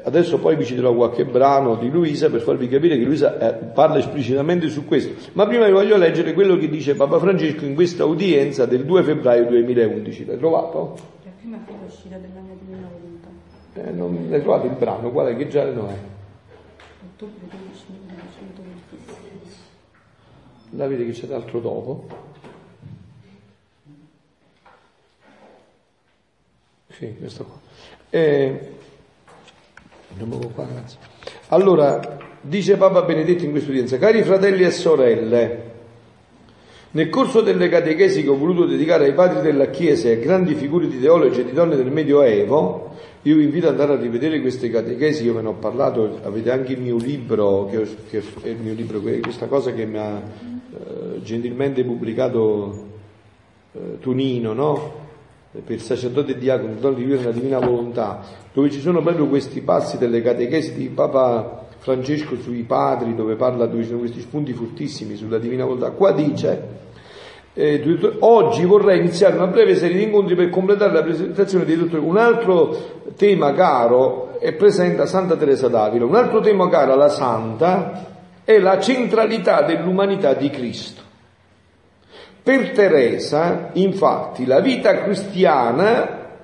Adesso poi vi citerò qualche brano di Luisa per farvi capire che Luisa parla esplicitamente su questo. Ma prima vi voglio leggere quello che dice Papa Francesco in questa udienza del 2 febbraio 2011. L'hai trovato? La prima è l'uscita della mia divina volontà. Non l'hai trovato il brano? Qual è? Che già non è? La vede che c'è d'altro dopo? Sì, questo qua. Allora, dice Papa Benedetto in questa udienza: cari fratelli e sorelle, nel corso delle catechesi che ho voluto dedicare ai padri della Chiesa e a grandi figure di teologi e di donne del Medioevo, io vi invito ad andare a rivedere queste catechesi, io ve ne ho parlato, avete anche il mio libro, che è il mio libro, questa cosa che mi ha gentilmente pubblicato Tunino, no? Per sacerdote e diacono, dono di vivere nella divina volontà, dove ci sono proprio questi passi delle catechesi di Papa Francesco sui padri, dove ci sono questi spunti fortissimi sulla divina volontà. Qua dice: oggi vorrei iniziare una breve serie di incontri per completare la presentazione dei dottori. Un altro tema caro è presente a Santa Teresa d'Avila, un altro tema caro alla Santa è la centralità dell'umanità di Cristo. Per Teresa, infatti, la vita cristiana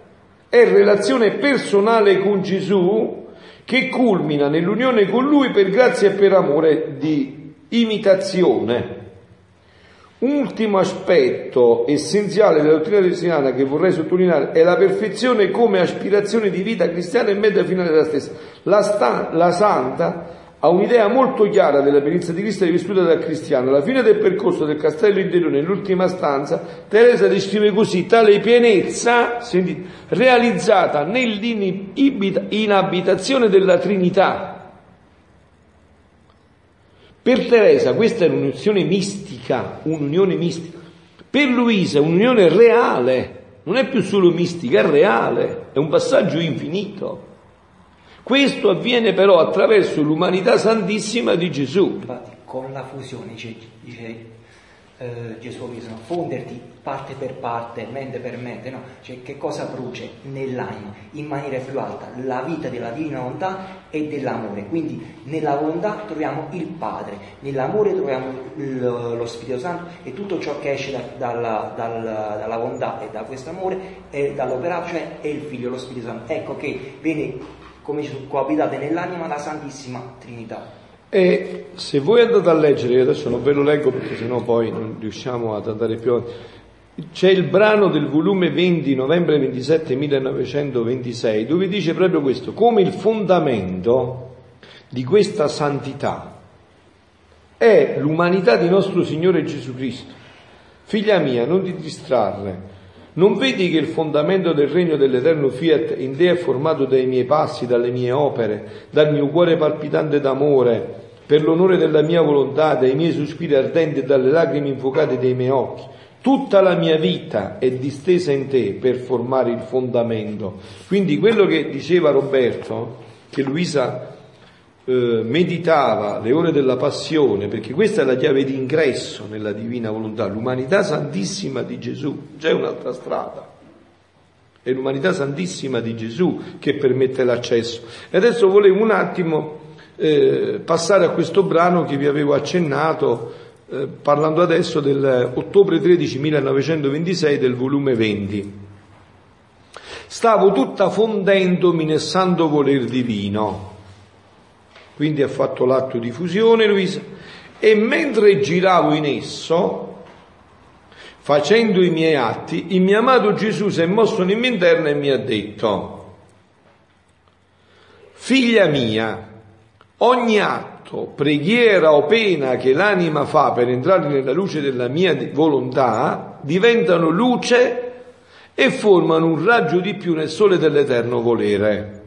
è relazione personale con Gesù che culmina nell'unione con Lui per grazia e per amore di imitazione. Ultimo aspetto essenziale della dottrina cristiana che vorrei sottolineare è la perfezione come aspirazione di vita cristiana e meta finale della stessa. La Santa ha un'idea molto chiara della pienezza di Cristo vissuta dal cristiano. Alla fine del percorso del castello interiore, nell'ultima stanza, Teresa descrive così tale pienezza, sentite, realizzata nell'inabitazione della Trinità. Per Teresa questa è un'unione mistica, per Luisa un'unione reale, non è più solo mistica, è reale, è un passaggio infinito. Questo avviene però attraverso l'umanità santissima di Gesù. Infatti con la fusione dice Gesù, bisogna fonderti parte per parte, mente per mente, no? Cioè, che cosa brucia nell'anima in maniera più alta? La vita della divina volontà e dell'amore. Quindi nella volontà troviamo il Padre, nell'amore troviamo lo Spirito Santo, e tutto ciò che esce dalla volontà e da questo amore e dall'operato, cioè è il Figlio, lo Spirito Santo. Ecco che viene come coabitate nell'anima la Santissima Trinità. E se voi andate a leggere, adesso non ve lo leggo perché sennò poi non riusciamo ad andare più avanti, c'è il brano del volume 20, novembre 27, 1926, dove dice proprio questo: come il fondamento di questa santità è l'umanità di nostro Signore Gesù Cristo. Figlia mia, non ti distrarre. Non vedi che il fondamento del regno dell'eterno Fiat in te è formato dai miei passi, dalle mie opere, dal mio cuore palpitante d'amore, per l'onore della mia volontà, dai miei sospiri ardenti e dalle lacrime infuocate dei miei occhi? Tutta la mia vita è distesa in te per formare il fondamento. Quindi quello che diceva Roberto, che Luisa meditava le ore della passione, perché questa è la chiave di ingresso nella divina volontà, l'umanità santissima di Gesù. C'è un'altra strada, è l'umanità santissima di Gesù che permette l'accesso. E adesso volevo un attimo passare a questo brano che vi avevo accennato, parlando adesso dell'ottobre 13 1926 del volume 20. Stavo tutta fondendomi nel santo voler divino. Quindi ha fatto l'atto di fusione Luisa, e mentre giravo in esso, facendo i miei atti, il mio amato Gesù si è mosso nel mio interno e mi ha detto: figlia mia, ogni atto, preghiera o pena che l'anima fa per entrare nella luce della mia volontà diventano luce e formano un raggio di più nel sole dell'eterno volere.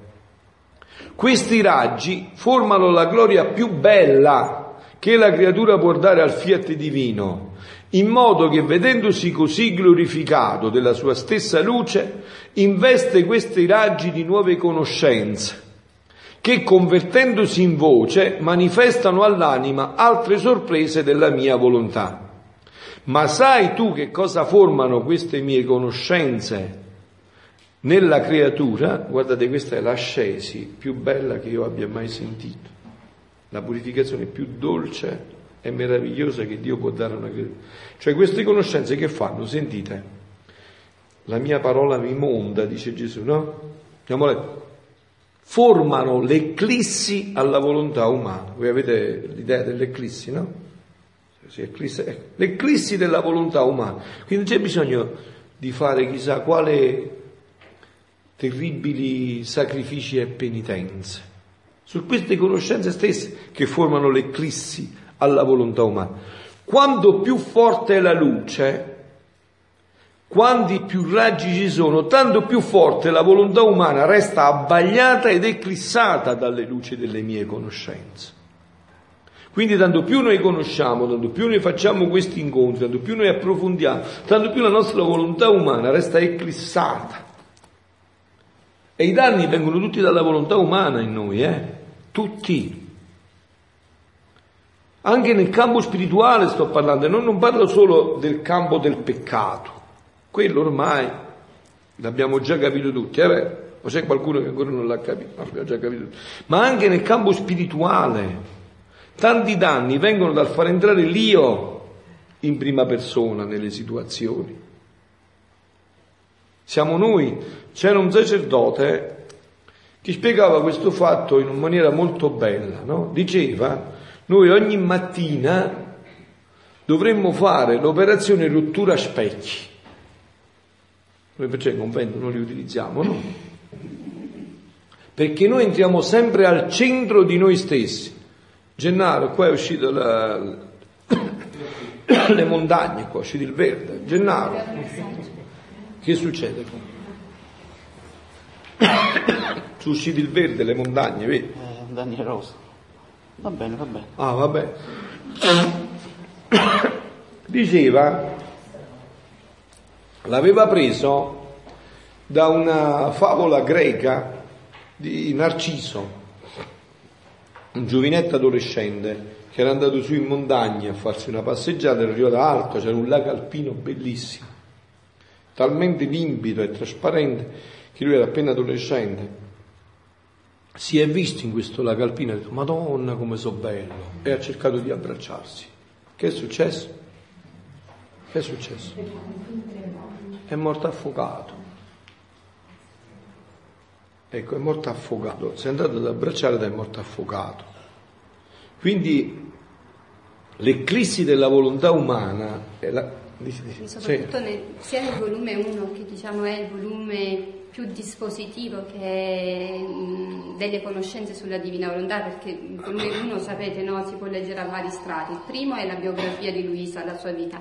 Questi raggi formano la gloria più bella che la creatura può dare al fiat divino, in modo che, vedendosi così glorificato della sua stessa luce, investe questi raggi di nuove conoscenze, che, convertendosi in voce, manifestano all'anima altre sorprese della mia volontà. Ma sai tu che cosa formano queste mie conoscenze nella creatura? Guardate, questa è l'ascesi più bella che io abbia mai sentito, la purificazione più dolce e meravigliosa che Dio può dare a una creatura. Cioè, queste conoscenze che fanno? Sentite, la mia parola mi monda, dice Gesù, no? Andiamo a leggere. Formano l'eclissi alla volontà umana. Voi avete l'idea dell'eclissi, no? L'eclissi della volontà umana. Quindi non c'è bisogno di fare chissà quale terribili sacrifici e penitenze. Su queste conoscenze stesse che formano l'eclissi alla volontà umana. Quanto più forte è la luce, quanti più raggi ci sono, tanto più forte la volontà umana resta abbagliata ed eclissata dalle luci delle mie conoscenze. Quindi tanto più noi conosciamo, tanto più noi facciamo questi incontri, tanto più noi approfondiamo, tanto più la nostra volontà umana resta eclissata. E i danni vengono tutti dalla volontà umana in noi, tutti. Anche nel campo spirituale sto parlando, e non parlo solo del campo del peccato. Quello ormai l'abbiamo già capito tutti, o c'è qualcuno che ancora non l'ha capito? No, l'abbiamo già capito tutti. Ma anche nel campo spirituale tanti danni vengono dal far entrare l'io in prima persona nelle situazioni. Siamo noi. C'era un sacerdote che spiegava questo fatto in una maniera molto bella, no? Diceva: noi ogni mattina dovremmo fare l'operazione rottura specchi. Noi perciò in convento non li utilizziamo, no? Perché noi entriamo sempre al centro di noi stessi. Gennaro, qua è uscito le montagne, qua è uscito il verde. Gennaro, che succede qua? Sono usciti il verde, le montagne, vedi? Daniele Rosa. Va bene. Ah, va bene. Diceva, l'aveva preso da una favola greca di Narciso, un giovinetto adolescente che era andato su in montagna a farsi una passeggiata, era arrivato alto, c'era un lago alpino bellissimo, talmente limpido e trasparente che lui era appena adolescente, si è visto in questo lago alpino e ha detto: Madonna, come so bello, e ha cercato di abbracciarsi. Che è successo? È morto affogato. Ecco, è morto affogato. Se è andato ad abbracciare ed è morto affogato. Quindi l'eclissi della volontà umana è la... soprattutto sia nel volume 1, che diciamo è il volume più dispositivo che delle conoscenze sulla Divina Volontà, perché il volume 1, sapete, no, si può leggere a vari strati. Il primo è la biografia di Luisa, la sua vita.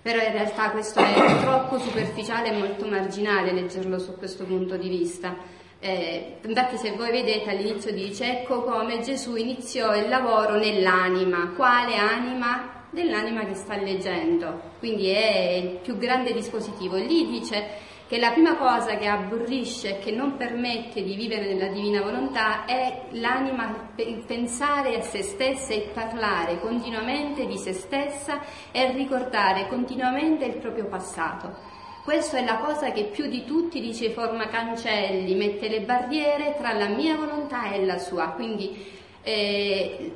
Però in realtà questo è troppo superficiale e molto marginale leggerlo su questo punto di vista. Infatti, se voi vedete all'inizio dice: ecco come Gesù iniziò il lavoro nell'anima. Quale anima? Dell'anima che sta leggendo. Quindi è il più grande dispositivo. Lì dice che la prima cosa che abborrisce e che non permette di vivere nella divina volontà è l'anima, pensare a se stessa e parlare continuamente di se stessa e ricordare continuamente il proprio passato. Questa è la cosa che più di tutti, dice, forma cancelli, mette le barriere tra la mia volontà e la sua. Quindi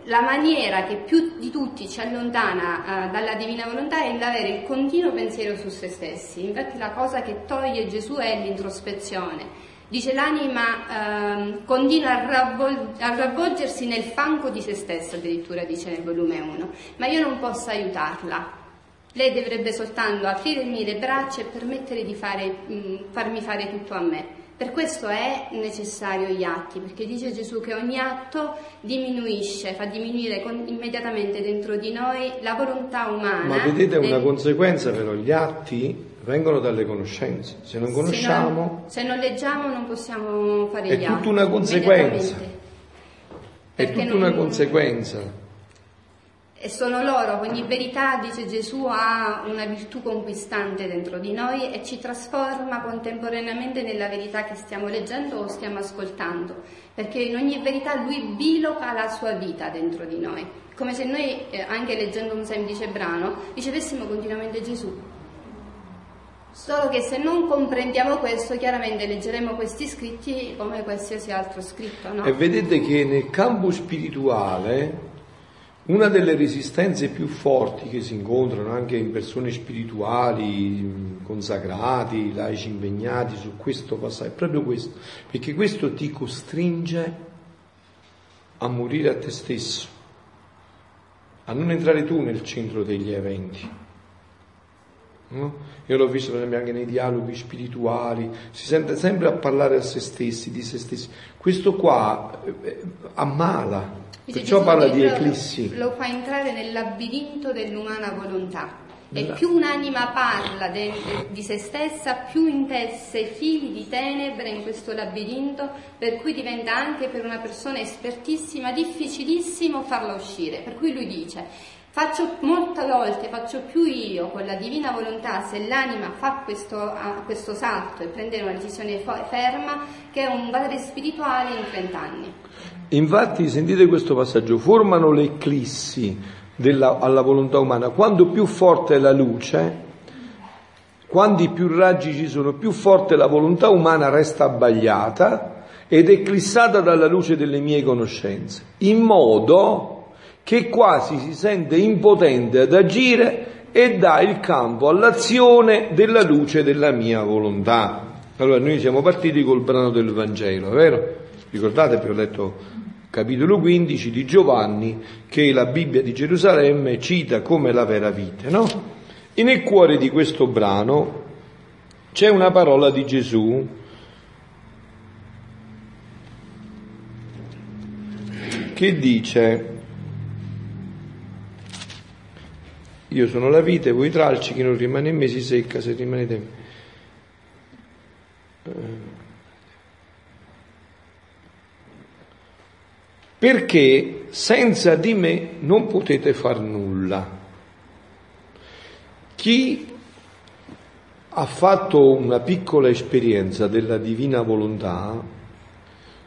la maniera che più di tutti ci allontana dalla divina volontà è l'avere il continuo pensiero su se stessi. Infatti la cosa che toglie Gesù è l'introspezione. Dice: l'anima continua a ravvolgersi nel fango di se stessa, addirittura dice nel volume 1, ma io non posso aiutarla. Lei dovrebbe soltanto aprirmi le braccia e permettere di farmi fare tutto a me. Per questo è necessario gli atti, perché dice Gesù che ogni atto diminuisce, fa diminuire immediatamente dentro di noi la volontà umana. Ma vedete, una conseguenza però, gli atti vengono dalle conoscenze. Se non conosciamo... Se non leggiamo non possiamo fare gli atti. È tutta una conseguenza. è tutta una conseguenza. E sono loro, ogni verità, dice Gesù, ha una virtù conquistante dentro di noi e ci trasforma contemporaneamente nella verità che stiamo leggendo o stiamo ascoltando, perché in ogni verità lui biloca la sua vita dentro di noi, come se noi, anche leggendo un semplice brano, ricevessimo continuamente Gesù. Solo che se non comprendiamo questo, chiaramente leggeremo questi scritti come qualsiasi altro scritto, no? E vedete che nel campo spirituale una delle resistenze più forti che si incontrano anche in persone spirituali, consacrati, laici impegnati su questo passaggio, è proprio questo, perché questo ti costringe a morire a te stesso, a non entrare tu nel centro degli eventi, no? Io l'ho visto per esempio anche nei dialoghi spirituali, si sente sempre a parlare a se stessi, di se stessi, questo qua ammala. Perciò parla di eclissi. Lo fa entrare nel labirinto dell'umana volontà. E più un'anima parla di se stessa, più intesse fili di tenebre in questo labirinto, per cui diventa anche per una persona espertissima difficilissimo farla uscire. Per cui lui dice: molte volte faccio più io con la divina volontà se l'anima fa questo salto e prendere una decisione ferma, che è un padre spirituale in 30 anni. Infatti sentite questo passaggio: formano le eclissi alla volontà umana, quando più forte è la luce, quanti più raggi ci sono, più forte la volontà umana resta abbagliata ed eclissata dalla luce delle mie conoscenze, in modo che quasi si sente impotente ad agire e dà il campo all'azione della luce della mia volontà. Allora noi siamo partiti col brano del Vangelo, vero? Ricordate che ho letto capitolo 15 di Giovanni, che la Bibbia di Gerusalemme cita come la vera vite, no? E nel cuore di questo brano c'è una parola di Gesù che dice: io sono la vite, voi tralci, chi non rimane in me si secca, se rimanete in me. Perché senza di me non potete far nulla. Chi ha fatto una piccola esperienza della divina volontà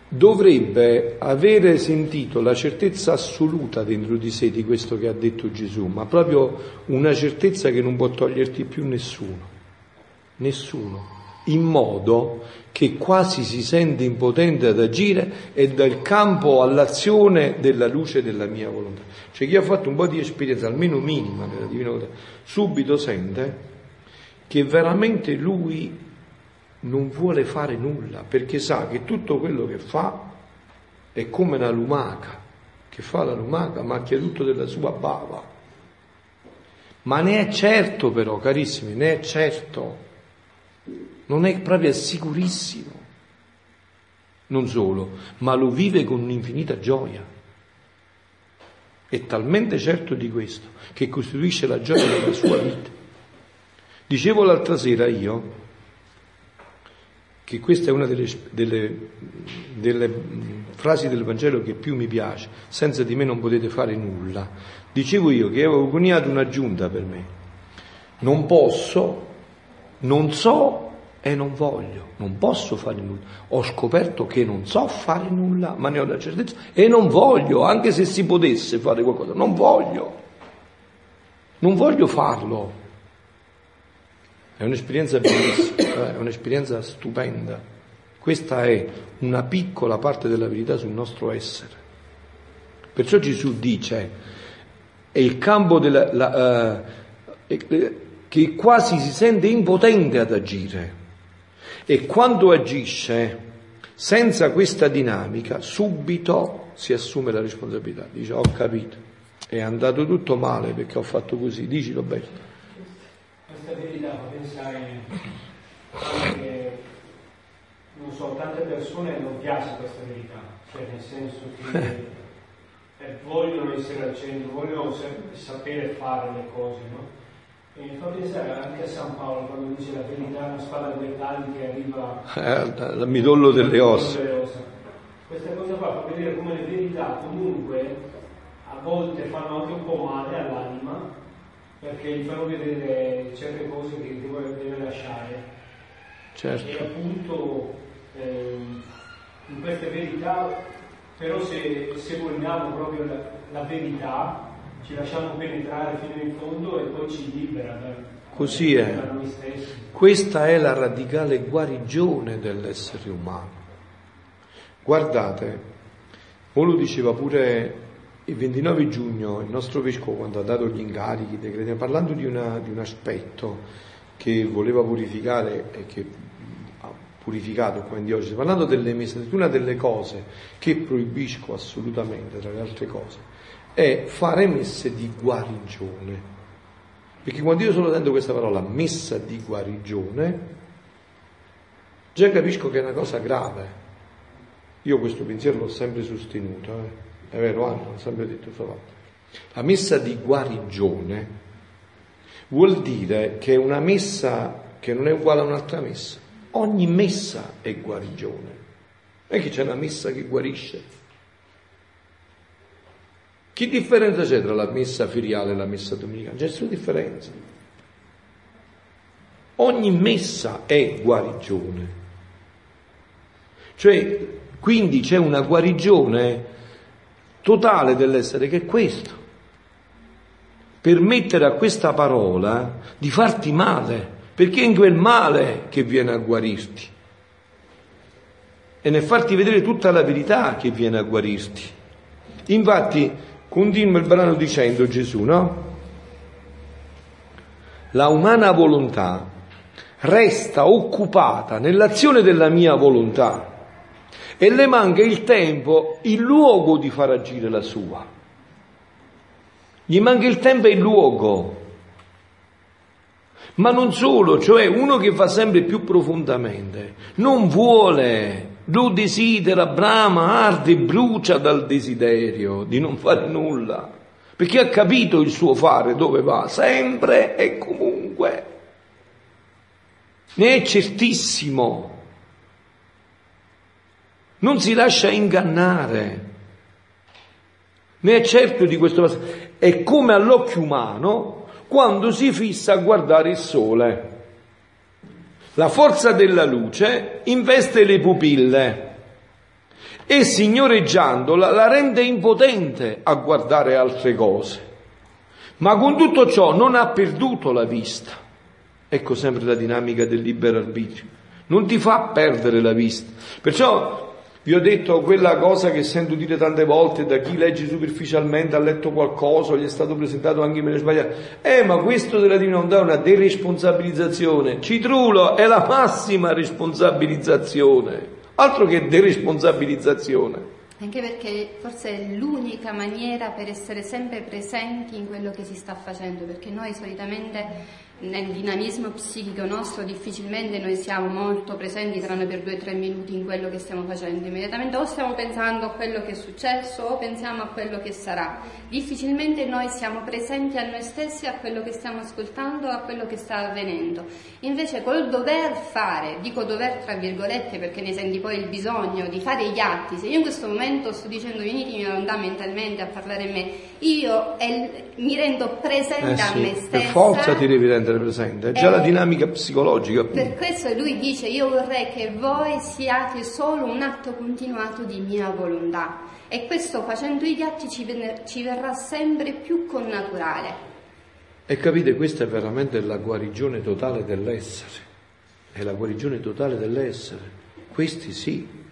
dovrebbe avere sentito la certezza assoluta dentro di sé di questo che ha detto Gesù, ma proprio una certezza che non può toglierti più nessuno, in modo che quasi si sente impotente ad agire e dà il campo all'azione della luce della mia volontà. Cioè chi ha fatto un po' di esperienza, almeno minima, della divina volontà, subito sente che veramente lui non vuole fare nulla, perché sa che tutto quello che fa è come la lumaca, che fa la lumaca macchia tutto della sua bava. Ma ne è certo però, carissimi, ne è certo, non è proprio sicurissimo. Non solo, ma lo vive con un'infinita gioia. È talmente certo di questo che costituisce la gioia della sua vita. Dicevo l'altra sera io che questa è una delle frasi del Vangelo che più mi piace: senza di me non potete fare nulla. Dicevo io che avevo coniato un'aggiunta per me: non posso, non so e non voglio. Non posso fare nulla, ho scoperto che non so fare nulla, ma ne ho la certezza, e non voglio, anche se si potesse fare qualcosa, non voglio farlo. È un'esperienza bellissima, è un'esperienza stupenda. Questa è una piccola parte della verità sul nostro essere. Perciò Gesù dice: è il campo che quasi si sente impotente ad agire, e quando agisce senza questa dinamica subito si assume la responsabilità. Dice: ho capito, è andato tutto male perché ho fatto così. Dici, Roberto. Questa verità fa pensare che non so, tante persone non piace questa verità, cioè nel senso che vogliono essere al centro, vogliono sapere fare le cose, no? E mi fa pensare anche a San Paolo quando dice: la verità è una spada di metalli che arriva al midollo delle ossa. Questa cosa fa vedere come le verità comuni volte fanno anche un po' male all'anima, perché gli fanno vedere certe cose che deve lasciare. Certo. E appunto in queste verità, però se vogliamo proprio la verità, ci lasciamo penetrare fino in fondo e poi ci libera. Così è. Questa è la radicale guarigione dell'essere umano. Guardate, voi lo diceva pure il 29 giugno il nostro vescovo, quando ha dato gli incarichi, parlando di un aspetto che voleva purificare e che ha purificato qua in diocesi, parlando delle messe. Una delle cose che proibisco assolutamente, tra le altre cose, è fare messe di guarigione, perché quando io solo sento questa parola, messa di guarigione, già capisco che è una cosa grave. Io questo pensiero l'ho sempre sostenuto, è vero Anna, ho sempre detto questa volta. La messa di guarigione vuol dire che è una messa che non è uguale a un'altra messa. Ogni messa è guarigione. Non è che c'è una messa che guarisce. Che differenza c'è tra la messa feriale e la messa domenicale? C'è solo differenza. Ogni messa è guarigione. Cioè, quindi c'è una guarigione totale dell'essere, che è questo. Permettere a questa parola di farti male, perché è in quel male che viene a guarirti, e nel farti vedere tutta la verità che viene a guarirti. Infatti continua il brano dicendo Gesù, no? La umana volontà resta occupata nell'azione della mia volontà e le manca il tempo, il luogo di far agire la sua. Gli manca il tempo e il luogo. Ma non solo, cioè uno che va sempre più profondamente non vuole, lo desidera, brama, arde, brucia dal desiderio di non fare nulla, perché ha capito il suo fare dove va, sempre e comunque, ne è certissimo, non si lascia ingannare, ne è certo di questo passaggio. È come all'occhio umano quando si fissa a guardare il sole. La forza della luce investe le pupille e, signoreggiandola, la rende impotente a guardare altre cose. Ma con tutto ciò non ha perduto la vista. Ecco sempre la dinamica del libero arbitrio. Non ti fa perdere la vista. Perciò vi ho detto quella cosa che sento dire tante volte da chi legge superficialmente, ha letto qualcosa, gli è stato presentato anche in maniera sbagliata. Ma questo della Divina Volontà è una deresponsabilizzazione. Citrulo, è la massima responsabilizzazione. Altro che deresponsabilizzazione. Anche perché forse è l'unica maniera per essere sempre presenti in quello che si sta facendo, perché noi solitamente nel dinamismo psichico nostro difficilmente noi siamo molto presenti, tranne per 2 o 3 minuti, in quello che stiamo facendo. Immediatamente o stiamo pensando a quello che è successo o pensiamo a quello che sarà. Difficilmente noi siamo presenti a noi stessi, a quello che stiamo ascoltando, a quello che sta avvenendo. Invece col dover fare, dico dover tra virgolette perché ne senti poi il bisogno di fare gli atti. Se io in questo momento sto dicendo venitemi mentalmente a parlare a me, io mi rendo presente a me stessa. Per forza ti devi rendere presente, è già la dinamica psicologica. Appunto. Per questo lui dice: io vorrei che voi siate solo un atto continuato di mia volontà, e questo facendo gli atti ci verrà sempre più connaturale. E capite, questa è veramente la guarigione totale dell'essere, è la guarigione totale dell'essere. Questi sì.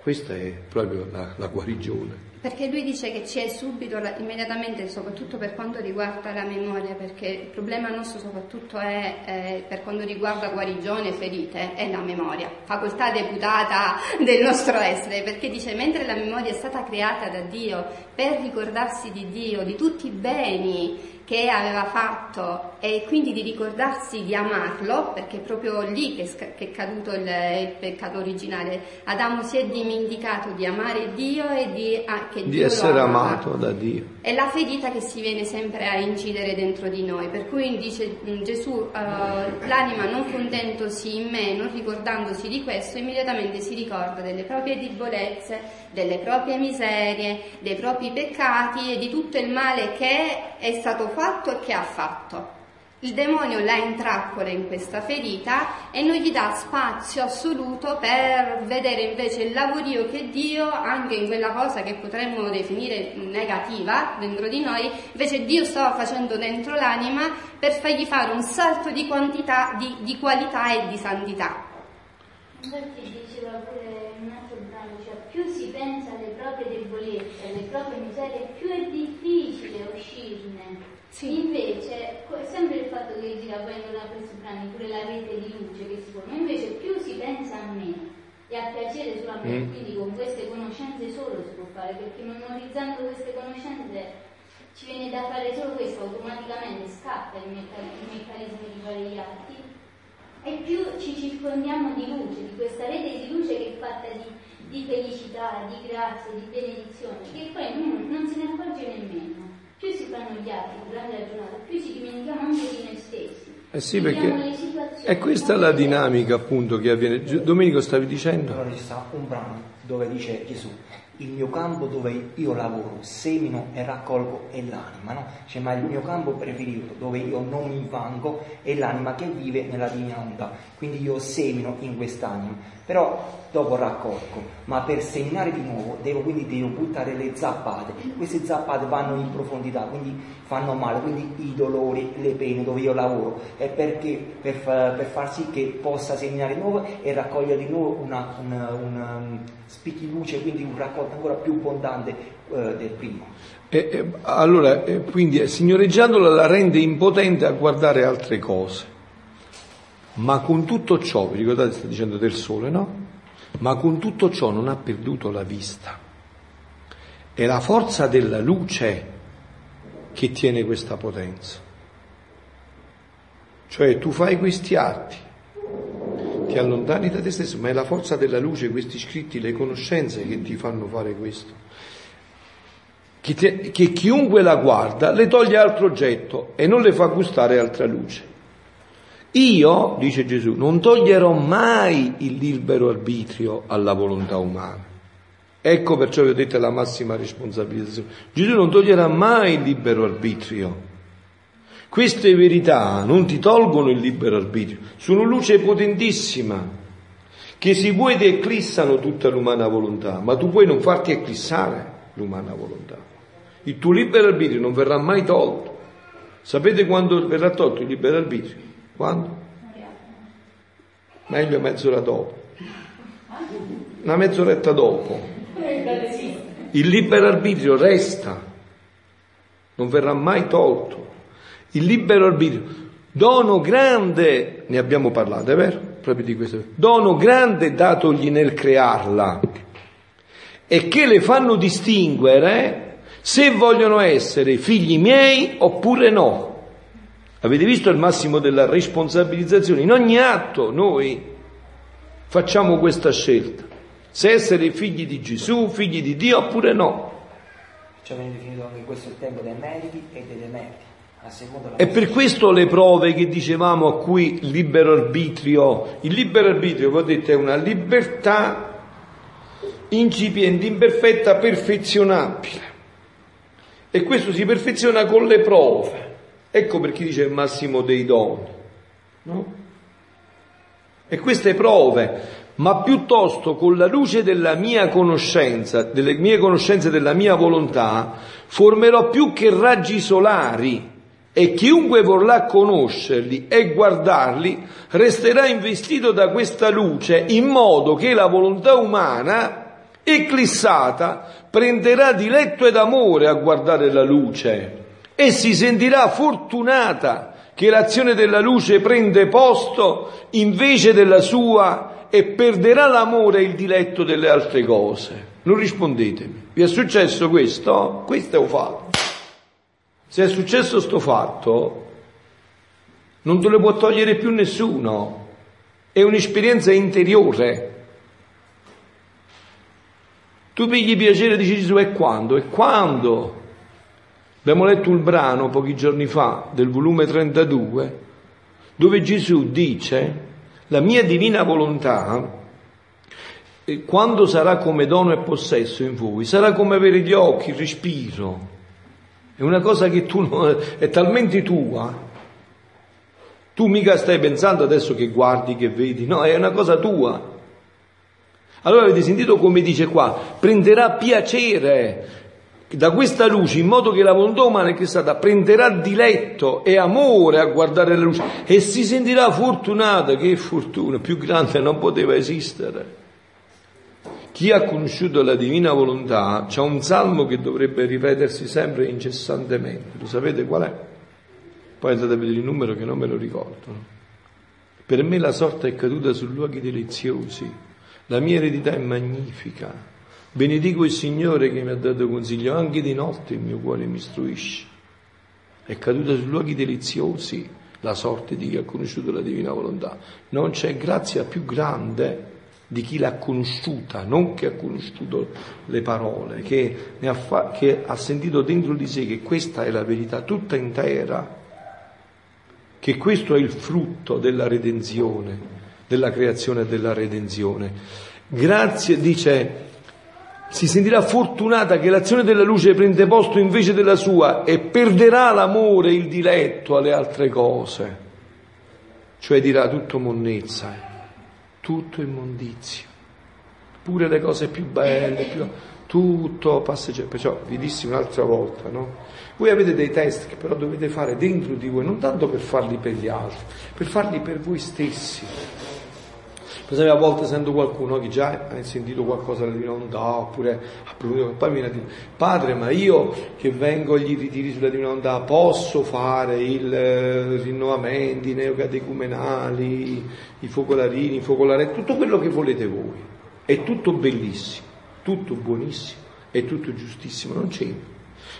Questa è proprio la guarigione. Perché lui dice che ci è subito, immediatamente, soprattutto per quanto riguarda la memoria, perché il problema nostro soprattutto è, per quanto riguarda guarigione, ferite, è la memoria, facoltà deputata del nostro essere, perché dice mentre la memoria è stata creata da Dio per ricordarsi di Dio, di tutti i beni che aveva fatto, e quindi di ricordarsi di amarlo, perché è proprio lì che è caduto il peccato originale. Adamo si è dimenticato di amare Dio e di che Dio, di essere amato da Dio. È la ferita che si viene sempre a incidere dentro di noi, per cui dice Gesù, l'anima non contendosi in me, non ricordandosi di questo, immediatamente si ricorda delle proprie debolezze, delle proprie miserie, dei propri peccati e di tutto il male che è stato fatto e che ha fatto. Il demonio la intrappola in questa ferita e non gli dà spazio assoluto per vedere invece il lavorio che Dio, anche in quella cosa che potremmo definire negativa dentro di noi, invece Dio stava facendo dentro l'anima per fargli fare un salto di quantità, di qualità e di santità. Infatti diceva pure in un altro brano, cioè più si pensa alle proprie debolezze, alle proprie miserie, più è difficile uscirne. Sì. Invece, sempre il fatto che gira poi non ha questi brani, pure la rete di luce che si forma, invece più si pensa a me e a piacere sulla me, quindi con queste conoscenze solo si può fare, perché memorizzando queste conoscenze ci viene da fare solo questo, automaticamente scatta il meccanismo di fare gli atti e più ci circondiamo di luce, di questa rete di luce che è fatta di felicità, di grazia, di benedizione, che poi non se ne accorge nemmeno. Più si fanno gli altri durante la giornata, più ci dimentichiamo anche di noi stessi. Eh sì, perché è questa la dinamica appunto che avviene. Domenico, stavi dicendo? Allora ci sta un brano dove dice Gesù: il mio campo dove io lavoro, semino e raccolgo è l'anima, no? Cioè, ma il mio campo preferito dove io non mi infango è l'anima che vive nella divina onda. Quindi io semino in quest'anima, però dopo raccolgo, ma per seminare di nuovo devo buttare le zappate. Queste zappate vanno in profondità, quindi fanno male, quindi i dolori, le pene dove io lavoro, è perché per far sì che possa seminare di nuovo e raccogliere di nuovo un spicchi di luce, quindi un raccolto ancora più abbondante del primo. Allora, quindi signoreggiandola la rende impotente a guardare altre cose. Ma con tutto ciò, vi ricordate, sta dicendo del sole, no? Ma con tutto ciò non ha perduto la vista. È la forza della luce che tiene questa potenza. Cioè tu fai questi atti, ti allontani da te stesso, ma è la forza della luce, questi scritti, le conoscenze che ti fanno fare questo. Che chiunque la guarda le toglie altro oggetto e non le fa gustare altra luce. Io, dice Gesù, non toglierò mai il libero arbitrio alla volontà umana. Ecco perciò vi ho detto la massima responsabilizzazione. Gesù non toglierà mai il libero arbitrio. Queste verità non ti tolgono il libero arbitrio, sono luce potentissima che se vuoi ti eclissano tutta l'umana volontà, ma tu puoi non farti eclissare l'umana volontà. Il tuo libero arbitrio non verrà mai tolto. Sapete quando verrà tolto il libero arbitrio? Quando? Meglio mezz'ora dopo, una mezz'oretta dopo. Il libero arbitrio resta, non verrà mai tolto. Il libero arbitrio, dono grande, ne abbiamo parlato, è vero? Proprio di questo. Dono grande datogli nel crearla e che le fanno distinguere se vogliono essere figli miei oppure no. Avete visto il massimo della responsabilizzazione? In ogni atto noi facciamo questa scelta, se essere figli di Gesù, figli di Dio oppure no. Ci viene definito anche questo il tempo dei meriti e dei demeriti. E per questo le prove che dicevamo a cui il libero arbitrio, voi dite, è una libertà incipiente, imperfetta, perfezionabile. E questo si perfeziona con le prove. Ecco perché dice il massimo dei doni, no? E queste prove, ma piuttosto con la luce della mia conoscenza, delle mie conoscenze, della mia volontà, formerò più che raggi solari e chiunque vorrà conoscerli e guardarli resterà investito da questa luce, in modo che la volontà umana eclissata prenderà diletto ed amore a guardare la luce e si sentirà fortunata che l'azione della luce prende posto invece della sua e perderà l'amore e il diletto delle altre cose. Non rispondetemi, vi è successo questo? Questo è un fatto. Se è successo sto fatto, non te lo può togliere più nessuno, è un'esperienza interiore. Tu pigli piacere, dice Gesù, e quando? E quando? Abbiamo letto un brano pochi giorni fa del volume 32 dove Gesù dice: la mia divina volontà, quando sarà come dono e possesso in voi, sarà come avere gli occhi, il respiro. È una cosa che tu non, è talmente tua. Tu mica stai pensando adesso che guardi, che vedi, no, è una cosa tua. Allora avete sentito come dice qua, prenderà piacere da questa luce, in modo che la volontà umana che è stata prenderà diletto e amore a guardare la luce e si sentirà fortunata. Che fortuna, più grande non poteva esistere. Chi ha conosciuto la divina volontà, c'è un salmo che dovrebbe ripetersi sempre incessantemente, lo sapete qual è? Poi andate a vedere il numero che non me lo ricordo. Per me la sorte è caduta su luoghi deliziosi, la mia eredità è magnifica, benedico il Signore che mi ha dato consiglio, anche di notte il mio cuore mi istruisce. È caduta su luoghi deliziosi la sorte di chi ha conosciuto la divina volontà. Non c'è grazia più grande di chi l'ha conosciuta, non che ha conosciuto le parole, che ha sentito dentro di sé che questa è la verità tutta intera, che questo è il frutto della redenzione, della creazione e della redenzione. Grazie, dice, si sentirà fortunata che l'azione della luce prende posto invece della sua e perderà l'amore, il diletto alle altre cose, cioè dirà tutto monnezza, tutto immondizia, pure le cose più belle, tutto passeggero. Perciò vi dissi un'altra volta, no? Voi avete dei test che però dovete fare dentro di voi, non tanto per farli per gli altri, per farli per voi stessi. Per esempio, a volte sento qualcuno che già ha sentito qualcosa della divina volontà, oppure ha provato, poi viene a dire: padre, ma io che vengo agli ritiri sulla divina volontà posso fare il rinnovamento, i neocatecumenali, i focolarini, i focolare, tutto quello che volete voi, è tutto bellissimo, tutto buonissimo, è tutto giustissimo, non c'entra.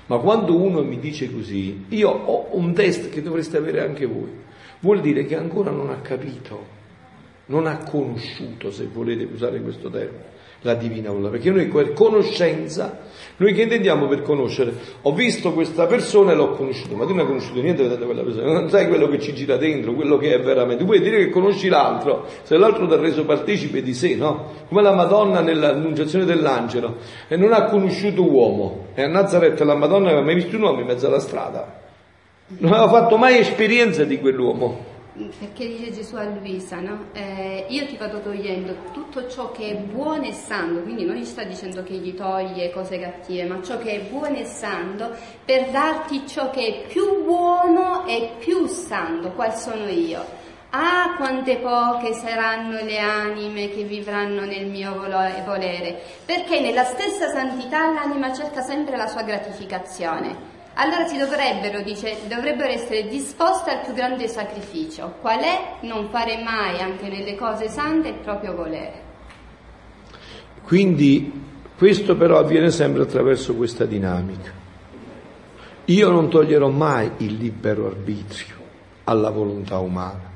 Ma quando uno mi dice così, io ho un test che dovreste avere anche voi, vuol dire che ancora non ha capito, non ha conosciuto, se volete usare questo termine, la divina volontà. Perché noi per conoscenza, noi che intendiamo per conoscere? Ho visto questa persona e l'ho conosciuta, ma tu non hai conosciuto niente vedendo quella persona, non sai quello che ci gira dentro, quello che è veramente. Tu puoi dire che conosci l'altro, se l'altro ti ha reso partecipe di sé, no? Come la Madonna nell'annunciazione dell'angelo, e non ha conosciuto uomo, e a Nazareth la Madonna non aveva mai visto un uomo in mezzo alla strada, non aveva fatto mai esperienza di quell'uomo. Perché dice Gesù a Luisa, no? Io ti vado togliendo tutto ciò che è buono e santo, quindi non gli sta dicendo che gli toglie cose cattive, ma ciò che è buono e santo, per darti ciò che è più buono e più santo, qual sono io. Ah, quante poche saranno le anime che vivranno nel mio volere, perché nella stessa santità l'anima cerca sempre la sua gratificazione. Allora si dovrebbero, dice, dovrebbero essere disposte al più grande sacrificio. Qual è? Non fare mai, anche nelle cose sante, il proprio volere. Quindi questo però avviene sempre attraverso questa dinamica. Io non toglierò mai il libero arbitrio alla volontà umana,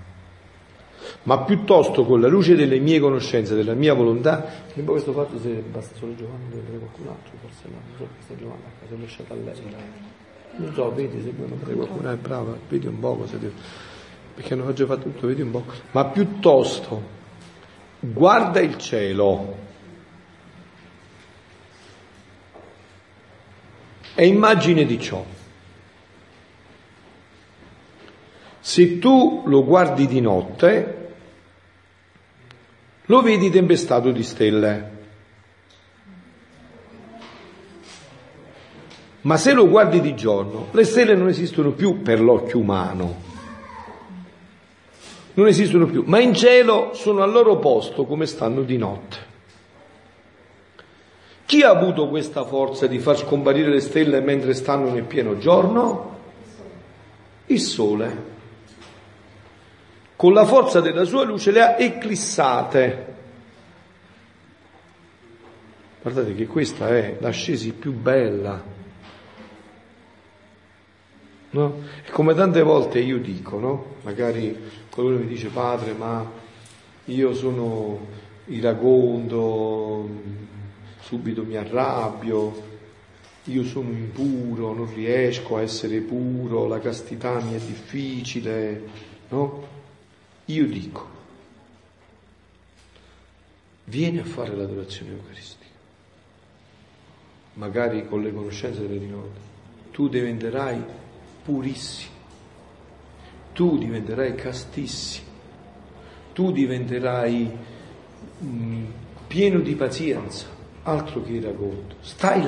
ma piuttosto con la luce delle mie conoscenze, della mia volontà. E poi questo fatto, se basta solo Giovanni, deve avere qualcun altro, forse no, non so, questa Giovanna a casa è lasciata a lei. Non so, vedi, se vuoi mandare qualcuno è brava, vedi un po' cosa devo, perché non ho già fatto tutto, vedi un po'. Ma piuttosto guarda il cielo e immagine di ciò. Se tu lo guardi di notte, lo vedi tempestato di stelle. Ma se lo guardi di giorno, le stelle non esistono più per l'occhio umano, non esistono più, ma in cielo sono al loro posto come stanno di notte. Chi ha avuto questa forza di far scomparire le stelle mentre stanno nel pieno giorno? Il sole, con la forza della sua luce, le ha eclissate. Guardate che questa è l'ascesi più bella, no? E come tante volte io dico, no? Magari qualcuno mi dice: padre, ma io sono iragondo, subito mi arrabbio, io sono impuro, non riesco a essere puro, la castità mi è difficile, no? Io dico, vieni a fare l'adorazione eucaristica, magari con le conoscenze delle rinnovate, tu diventerai purissimo, tu diventerai castissimo, tu diventerai pieno di pazienza, altro che racconto, stai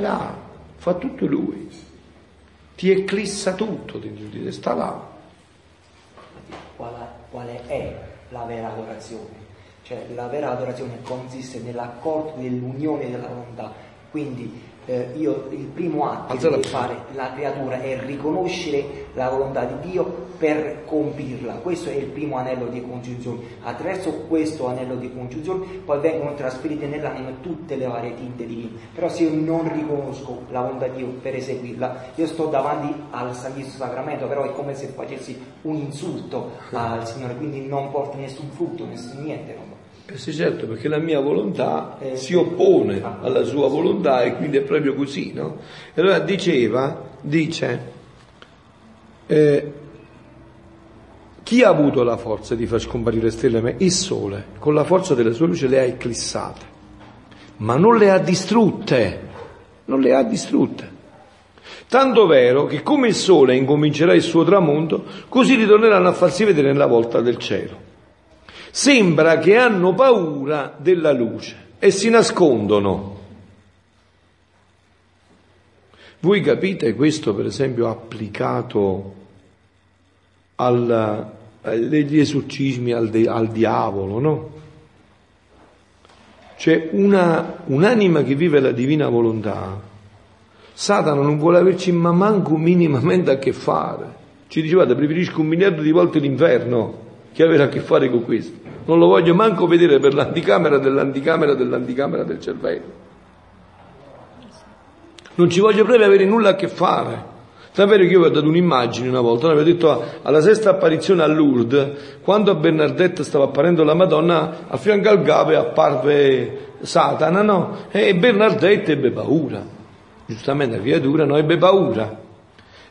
là, fa tutto lui, ti eclissa tutto dentro di te, sta là. Quale è la vera adorazione? Cioè la vera adorazione consiste nell'accordo, nell'unione della volontà, quindi io il primo atto che deve fare la creatura è riconoscere la volontà di Dio per compirla, questo è il primo anello di congiunzione, attraverso questo anello di congiunzione poi vengono trasferite nell'anima tutte le varie tinte divine, però se io non riconosco la volontà di Dio per eseguirla, io sto davanti al Santissimo Sacramento, però è come se facessi un insulto al Signore, quindi non porta nessun frutto, nessun niente, no? Sì, certo, perché la mia volontà si oppone alla sua volontà e quindi è proprio così, no? E allora dice, chi ha avuto la forza di far scomparire le stelle? Il sole, con la forza della sua luce le ha eclissate, ma non le ha distrutte. Tanto vero che come il sole incomincerà il suo tramonto, così ritorneranno a farsi vedere nella volta del cielo. Sembra che hanno paura della luce e si nascondono. Voi capite questo, per esempio, applicato agli esorcismi, al diavolo, no? C'è un'anima che vive la divina volontà. Satana non vuole averci manco minimamente a che fare. Ci dicevate, preferisco un miliardo di volte l'inferno che avere a che fare con questo, non lo voglio manco vedere per l'anticamera dell'anticamera dell'anticamera del cervello, non ci voglio proprio avere nulla a che fare. Davvero che io vi ho dato un'immagine una volta, avevo detto alla sesta apparizione a Lourdes, quando a Bernardetta stava apparendo la Madonna, a fianco al Gave apparve Satana, no? E Bernardetta ebbe paura, giustamente la creatura, no? Ebbe paura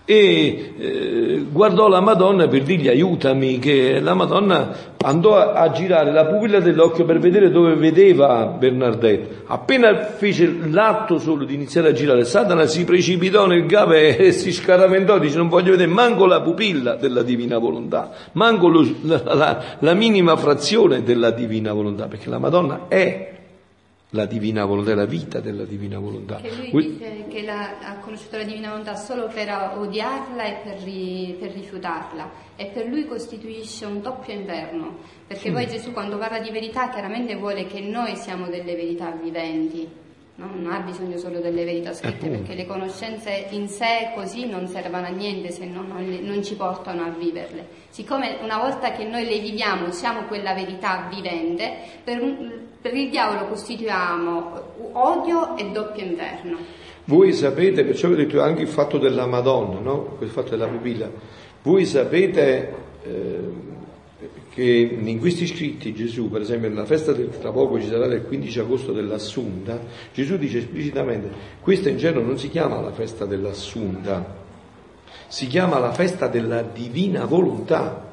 e guardò la Madonna per dirgli aiutami, che la Madonna andò a girare la pupilla dell'occhio per vedere dove vedeva Bernardetta. Appena fece l'atto solo di iniziare a girare, Satana si precipitò nel Gave e si scaraventò, dice non voglio vedere manco la pupilla della divina volontà, manco la minima frazione della divina volontà, perché la Madonna è la divina volontà, la vita della divina volontà. Che lui dice che ha conosciuto la divina volontà solo per odiarla e per rifiutarla, e per lui costituisce un doppio inverno, perché poi Gesù quando parla di verità chiaramente vuole che noi siamo delle verità viventi, no? Non ha bisogno solo delle verità scritte, perché le conoscenze in sé così non servono a niente se non ci portano a viverle. Siccome una volta che noi le viviamo siamo quella verità vivente, per il diavolo costituiamo odio e doppio inverno. Voi sapete, perciò vi ho detto anche il fatto della Madonna, no? Il fatto della pupilla. Voi sapete che in questi scritti Gesù, per esempio nella festa del, tra poco ci sarà il 15 agosto dell'Assunta, Gesù dice esplicitamente, questa in genere non si chiama la festa dell'Assunta, si chiama la festa della divina volontà.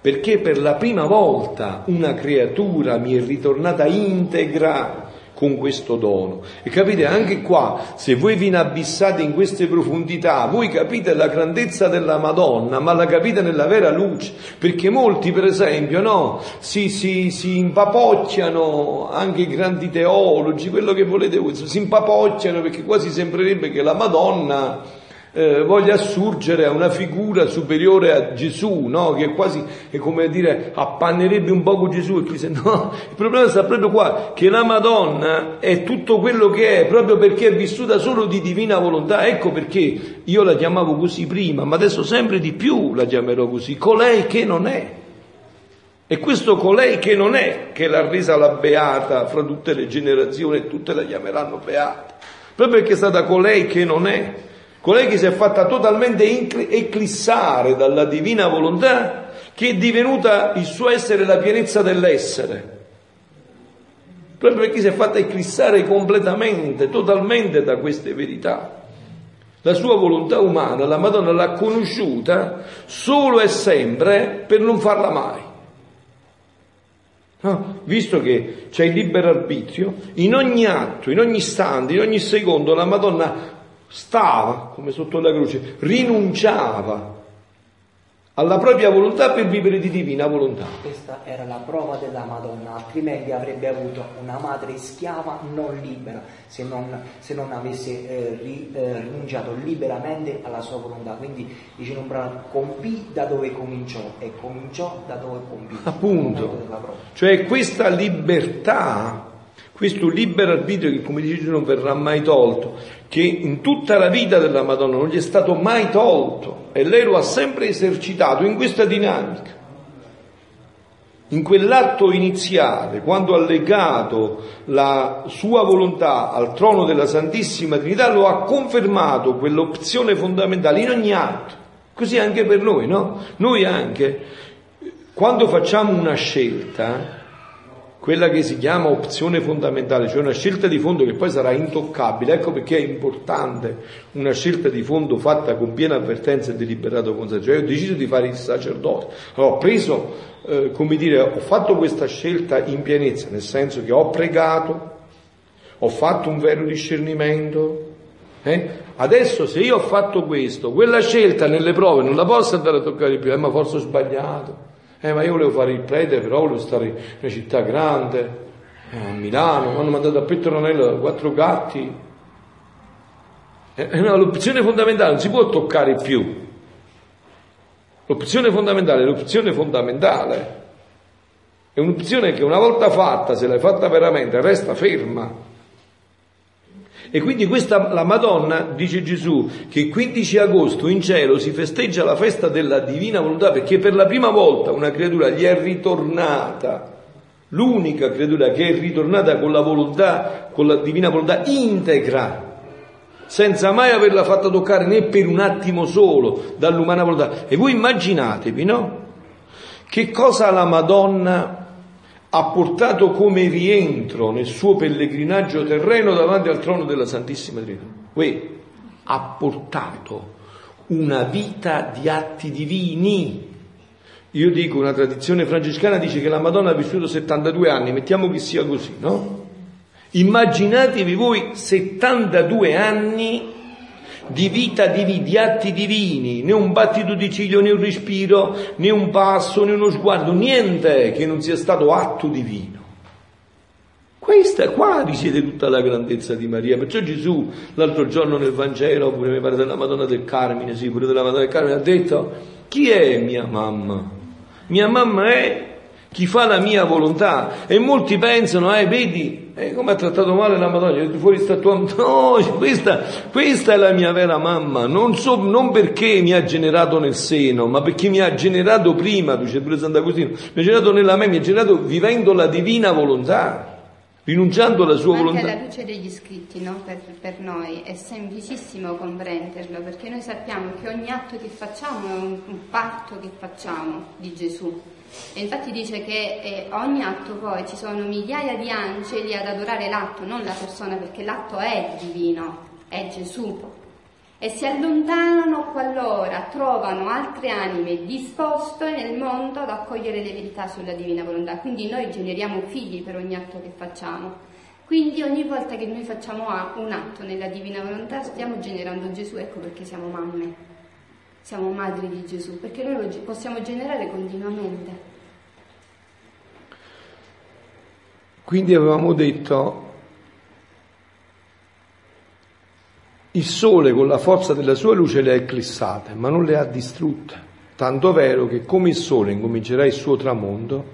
Perché per la prima volta una creatura mi è ritornata integra con questo dono. E capite, anche qua, se voi vi inabissate in queste profondità, voi capite la grandezza della Madonna, ma la capite nella vera luce. Perché molti, per esempio, no, si impapocchiano, anche i grandi teologi, quello che volete voi, si impapocchiano perché quasi sembrerebbe che la Madonna voglia assurgere a una figura superiore a Gesù, no? Che quasi è come dire appannerebbe un poco Gesù, e dice, no, il problema sta proprio qua, che la Madonna è tutto quello che è proprio perché è vissuta solo di divina volontà. Ecco perché io la chiamavo così prima, ma adesso sempre di più la chiamerò così, colei che non è. E questo colei che non è che l'ha resa la beata fra tutte le generazioni, e tutte la chiameranno beata proprio perché è stata colei che non è, colei che si è fatta totalmente eclissare dalla divina volontà, che è divenuta il suo essere la pienezza dell'essere. proprio perché si è fatta eclissare completamente, totalmente da queste verità. La sua volontà umana, la Madonna l'ha conosciuta solo e sempre per non farla mai. No? Visto che c'è il libero arbitrio, in ogni atto, in ogni istante, in ogni secondo la Madonna stava, come sotto la croce, rinunciava alla propria volontà per vivere di divina volontà. Questa era la prova della Madonna, altrimenti avrebbe avuto una madre schiava non libera, se non avesse rinunciato liberamente alla sua volontà. Quindi dice in un brano, compì da dove cominciò e cominciò da dove compì. Appunto, cioè questa libertà, questo libero arbitrio che, come dice, non verrà mai tolto, che in tutta la vita della Madonna non gli è stato mai tolto, e lei lo ha sempre esercitato in questa dinamica, in quell'atto iniziale, quando ha legato la sua volontà al trono della Santissima Trinità, lo ha confermato quell'opzione fondamentale in ogni atto. Così anche per noi, no? Noi anche, quando facciamo una scelta, quella che si chiama opzione fondamentale, cioè una scelta di fondo che poi sarà intoccabile, ecco perché è importante una scelta di fondo fatta con piena avvertenza e deliberato consenso. Cioè, io ho deciso di fare il sacerdote, allora ho preso, ho fatto questa scelta in pienezza, nel senso che ho pregato, ho fatto un vero discernimento, Adesso se io ho fatto questo, quella scelta nelle prove non la posso andare a toccare più, ma forse ho sbagliato. Ma io volevo fare il prete, però volevo stare in una città grande, a Milano, mi hanno mandato a Petronella 4 gatti. No, l'opzione fondamentale non si può toccare più. L'opzione fondamentale è l'opzione fondamentale. È un'opzione che una volta fatta, se l'hai fatta veramente, resta ferma. E quindi questa la Madonna, dice Gesù, che 15 agosto in cielo si festeggia la festa della divina volontà, perché per la prima volta una creatura gli è ritornata, l'unica creatura che è ritornata con la volontà, con la divina volontà integra, senza mai averla fatta toccare né per un attimo solo dall'umana volontà. E voi immaginatevi, no? Che cosa la Madonna ha portato come rientro nel suo pellegrinaggio terreno davanti al trono della Santissima Trinità. Ha portato una vita di atti divini. Io dico, una tradizione francescana dice che la Madonna ha vissuto 72 anni, mettiamo che sia così, no? Immaginatevi voi 72 anni di vita di atti divini, né un battito di ciglio, né un respiro, né un passo, né uno sguardo, niente che non sia stato atto divino. Questa qua risiede tutta la grandezza di Maria. Perciò Gesù l'altro giorno nel Vangelo, oppure mi pare della Madonna del Carmine, sì, pure della Madonna del Carmine, ha detto: chi è mia mamma? Mia mamma è chi fa la mia volontà. E molti pensano, vedi, come ha trattato male la Madonna, fuori sta tua... No, questa è la mia vera mamma, non perché mi ha generato nel seno, ma perché mi ha generato prima, dice pure Sant'Agostino, mi ha generato nella me, mi ha generato vivendo la divina volontà, rinunciando alla sua volontà. Anche alla luce degli scritti, no? Per noi è semplicissimo comprenderlo, perché noi sappiamo che ogni atto che facciamo è un patto che facciamo di Gesù. E infatti dice che ogni atto, poi ci sono migliaia di angeli ad adorare l'atto, non la persona, perché l'atto è divino, è Gesù. E si allontanano qualora trovano altre anime disposte nel mondo ad accogliere le verità sulla divina volontà. Quindi noi generiamo figli per ogni atto che facciamo. Quindi ogni volta che noi facciamo un atto nella divina volontà stiamo generando Gesù. Ecco perché siamo mamme, siamo madri di Gesù, perché noi lo possiamo generare continuamente. Quindi avevamo detto, il sole con la forza della sua luce le ha eclissate, ma non le ha distrutte, tanto vero che come il sole incomincerà il suo tramonto,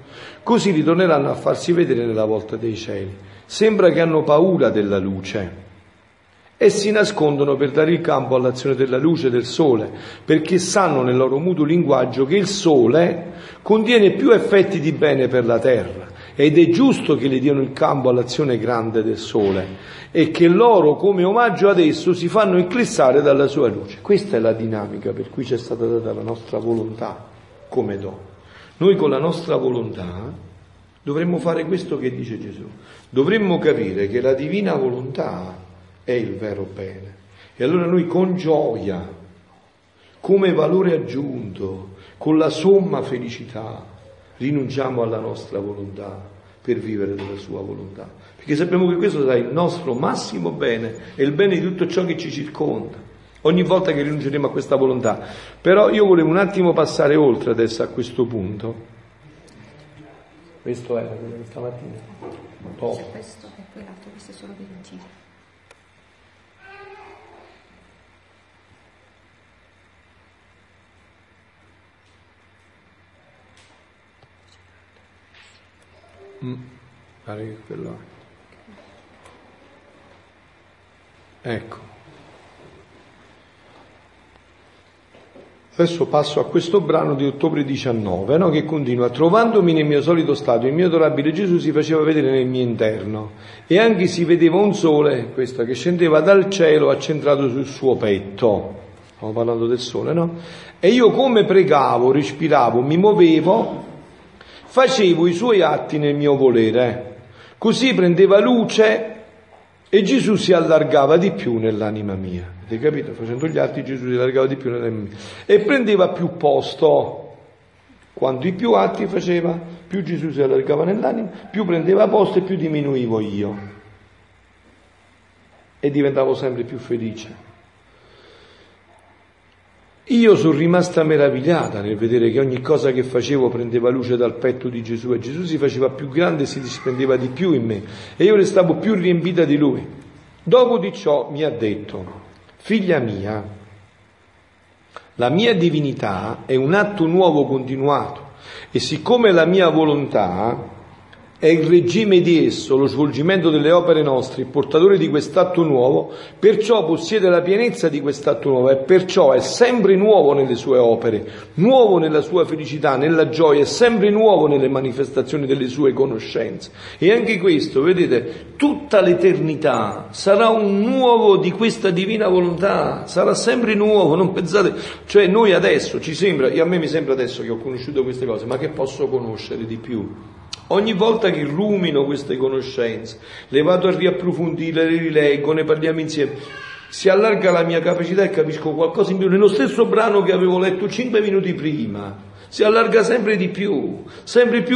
così ritorneranno a farsi vedere nella volta dei cieli. Sembra che hanno paura della luce e si nascondono per dare il campo all'azione della luce del sole, perché sanno nel loro muto linguaggio che il sole contiene più effetti di bene per la terra, ed è giusto che le diano il campo all'azione grande del sole, e che loro come omaggio ad esso si fanno eclissare dalla sua luce. Questa è la dinamica per cui ci è stata data la nostra volontà come dono. Noi con la nostra volontà Dovremmo fare questo che dice Gesù. Dovremmo capire che la divina volontà è il vero bene. E allora noi con gioia, come valore aggiunto, con la somma felicità, rinunciamo alla nostra volontà per vivere della sua volontà. Perché sappiamo che questo sarà il nostro massimo bene e il bene di tutto ciò che ci circonda. Ogni volta che rinunceremo a questa volontà. Però io volevo un attimo passare oltre adesso a questo punto. Questo è quello di stamattina. Questo è poi l'altro, questo è solo per il giro. Pare che quello è. Ecco. Adesso passo a questo brano di ottobre 19, no? Che continua: trovandomi nel mio solito stato, il mio adorabile Gesù si faceva vedere nel mio interno, e anche si vedeva un sole, questo, che scendeva dal cielo accentrato sul suo petto. Stiamo parlando del sole, no? E io come pregavo, respiravo, mi muovevo, facevo i suoi atti nel mio volere. Così prendeva luce e Gesù si allargava di più nell'anima mia. Avete capito? Facendo gli atti Gesù si allargava di più nell'anima mia e prendeva più posto. Quanto i più atti faceva, più Gesù si allargava nell'anima, più prendeva posto e più diminuivo io, e diventavo sempre più felice. Io sono rimasta meravigliata nel vedere che ogni cosa che facevo prendeva luce dal petto di Gesù, e Gesù si faceva più grande e si dispendeva di più in me, e io restavo più riempita di Lui. Dopo di ciò mi ha detto: figlia mia, la mia divinità è un atto nuovo continuato, e siccome la mia volontà è il regime di esso, lo svolgimento delle opere nostre, il portatore di quest'atto nuovo, perciò possiede la pienezza di quest'atto nuovo, e perciò è sempre nuovo nelle sue opere, nuovo nella sua felicità, nella gioia, è sempre nuovo nelle manifestazioni delle sue conoscenze. E anche questo, vedete, tutta l'eternità sarà un nuovo di questa divina volontà, sarà sempre nuovo. Non pensate, cioè noi adesso ci sembra, e a me mi sembra adesso che ho conosciuto queste cose, ma che posso conoscere di più? Ogni volta che rumino queste conoscenze, le vado a riapprofondire, le rileggo, ne parliamo insieme, si allarga la mia capacità e capisco qualcosa in più. Nello stesso brano che avevo letto 5 minuti prima, si allarga sempre più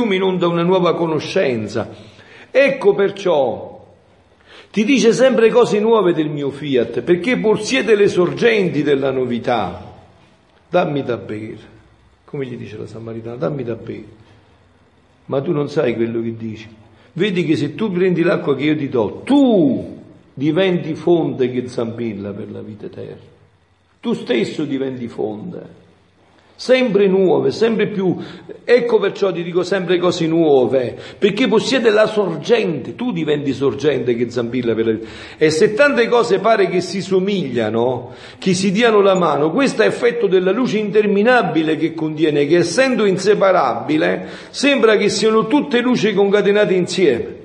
mi inonda una nuova conoscenza. Ecco perciò, ti dice sempre cose nuove del mio fiat, perché possiede le sorgenti della novità. Dammi da bere, come gli dice la Samaritana, dammi da bere. Ma tu non sai quello che dici. Vedi che se tu prendi l'acqua che io ti do, tu diventi fonte che zampilla per la vita eterna. Tu stesso diventi fonte. Sempre nuove, sempre più. Ecco perciò ti dico sempre cose nuove, perché possiede la sorgente. Tu diventi sorgente che zampilla per la vita. E se tante cose pare che si somigliano, che si diano la mano, questo è effetto della luce interminabile che contiene, che essendo inseparabile sembra che siano tutte luci concatenate insieme.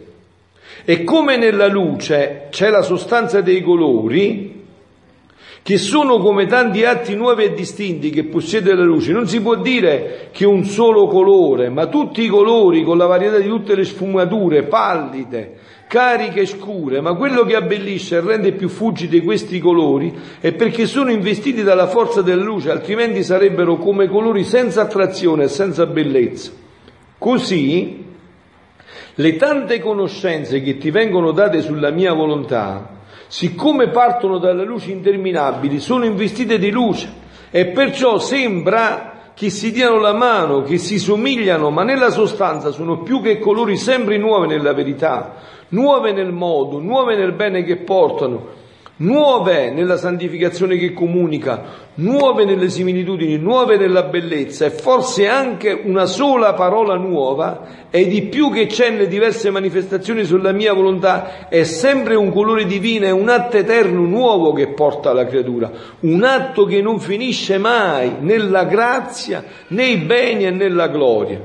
E come nella luce c'è la sostanza dei colori, che sono come tanti atti nuovi e distinti che possiede la luce, non si può dire che un solo colore, ma tutti i colori con la varietà di tutte le sfumature, pallide, cariche e scure, ma quello che abbellisce e rende più fuggiti questi colori è perché sono investiti dalla forza della luce, altrimenti sarebbero come colori senza attrazione e senza bellezza. Così le tante conoscenze che ti vengono date sulla mia volontà, siccome partono dalla luce interminabile, sono investite di luce, e perciò sembra che si diano la mano, che si somigliano, ma nella sostanza sono più che colori sempre nuovi nella verità, nuove nel modo, nuove nel bene che portano, nuove nella santificazione che comunica, nuove nelle similitudini, nuove nella bellezza, e forse anche una sola parola nuova e di più che c'è nelle diverse manifestazioni sulla mia volontà è sempre un colore divino, è un atto eterno nuovo che porta alla creatura, un atto che non finisce mai nella grazia, nei beni e nella gloria.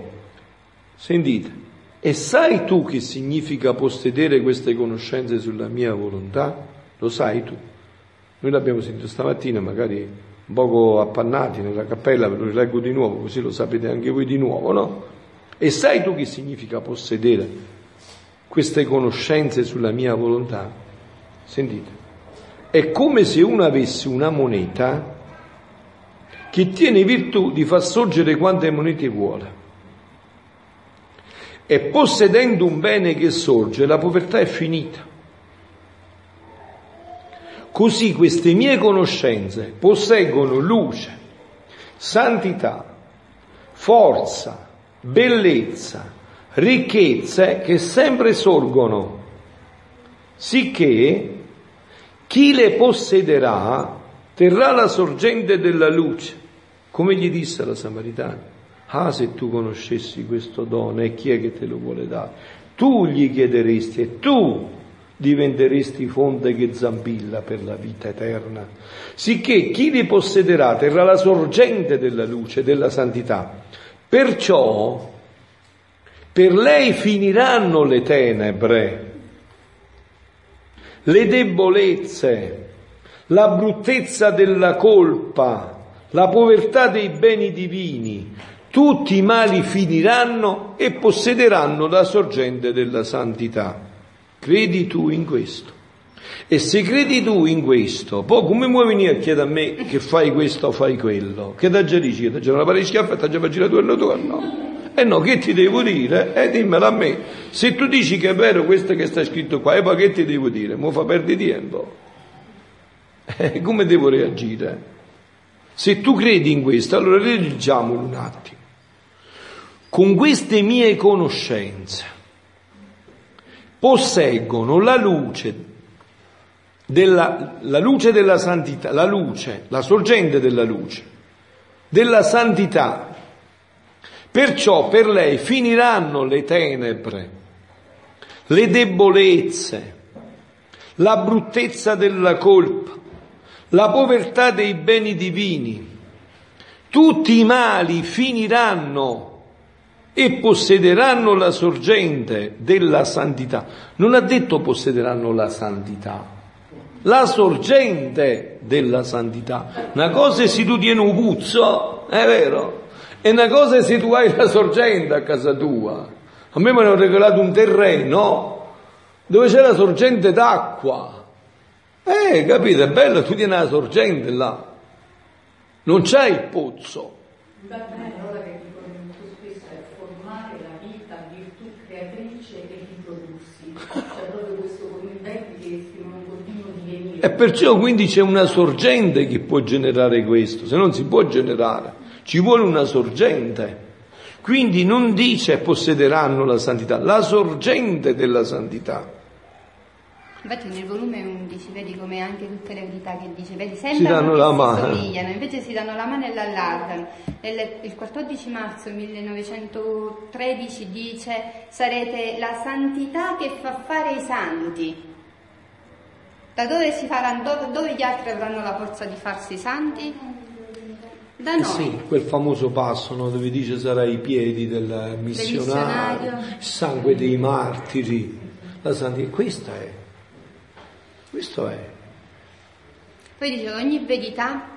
Sentite, e sai tu che significa possedere queste conoscenze sulla mia volontà? Lo sai tu? Noi l'abbiamo sentito stamattina, magari un poco appannati nella cappella, ve lo rileggo di nuovo, così lo sapete anche voi di nuovo, no? E sai tu che significa possedere queste conoscenze sulla mia volontà? Sentite, è come se uno avesse una moneta che tiene virtù di far sorgere quante monete vuole, e possedendo un bene che sorge, la povertà è finita. Così queste mie conoscenze posseggono luce, santità, forza, bellezza, ricchezze che sempre sorgono, sicché chi le possederà terrà la sorgente della luce, come gli disse la Samaritana: ah, se tu conoscessi questo dono e chi è che te lo vuole dare, tu gli chiederesti e tu diventeresti fonte che zampilla per la vita eterna. Sicché chi li possederà terrà la sorgente della luce, della santità. Perciò per lei finiranno le tenebre, le debolezze, la bruttezza della colpa, la povertà dei beni divini. Tutti i mali finiranno e possederanno la sorgente della santità. Credi tu in questo? E se credi tu in questo, poi come vuoi venire a chiedere a me che fai questo o fai quello? Che da già dici? Da già una pari schiaffa e da già fa girare tu no? E no, che ti devo dire? Dimmelo a me. Se tu dici che è vero questo che sta scritto qua, e poi che ti devo dire? Mo fa perdi tempo. Come devo reagire? Se tu credi in questo, allora leggiamolo un attimo. Con queste mie conoscenze posseggono la luce della santità, la luce, la sorgente della luce, della santità. Perciò per lei finiranno le tenebre, le debolezze, la bruttezza della colpa, la povertà dei beni divini. Tutti i mali finiranno e possederanno la sorgente della santità. Non ha detto possederanno la santità, la sorgente della santità. Una cosa è se tu tieni un puzzo, è vero, e una cosa è se tu hai la sorgente a casa tua. A me mi hanno regalato un terreno dove c'è la sorgente d'acqua. Capite, è bello, tu tieni la sorgente là, non c'è il pozzo. Bene, allora che dicono molto spesso è formare la vita a virtù creatrice e riprodursi, cioè proprio questo commento che non continua di venire. E perciò quindi c'è una sorgente che può generare questo, se non si può generare, ci vuole una sorgente. Quindi non dice possederanno la santità, la sorgente della santità. Infatti nel volume 11 vedi come anche tutte le verità che dice, vedi, sembrano che si somigliano, invece si danno la mano e l'allargano. Il 14 marzo 1913 dice: sarete la santità che fa fare i santi. Da dove si faranno, dove gli altri avranno la forza di farsi santi? Da noi. Sì, quel famoso passo, no, dove dice sarà i piedi del missionario, il sangue dei martiri, la santità. Questa è. Questo è. Poi dice: ogni verità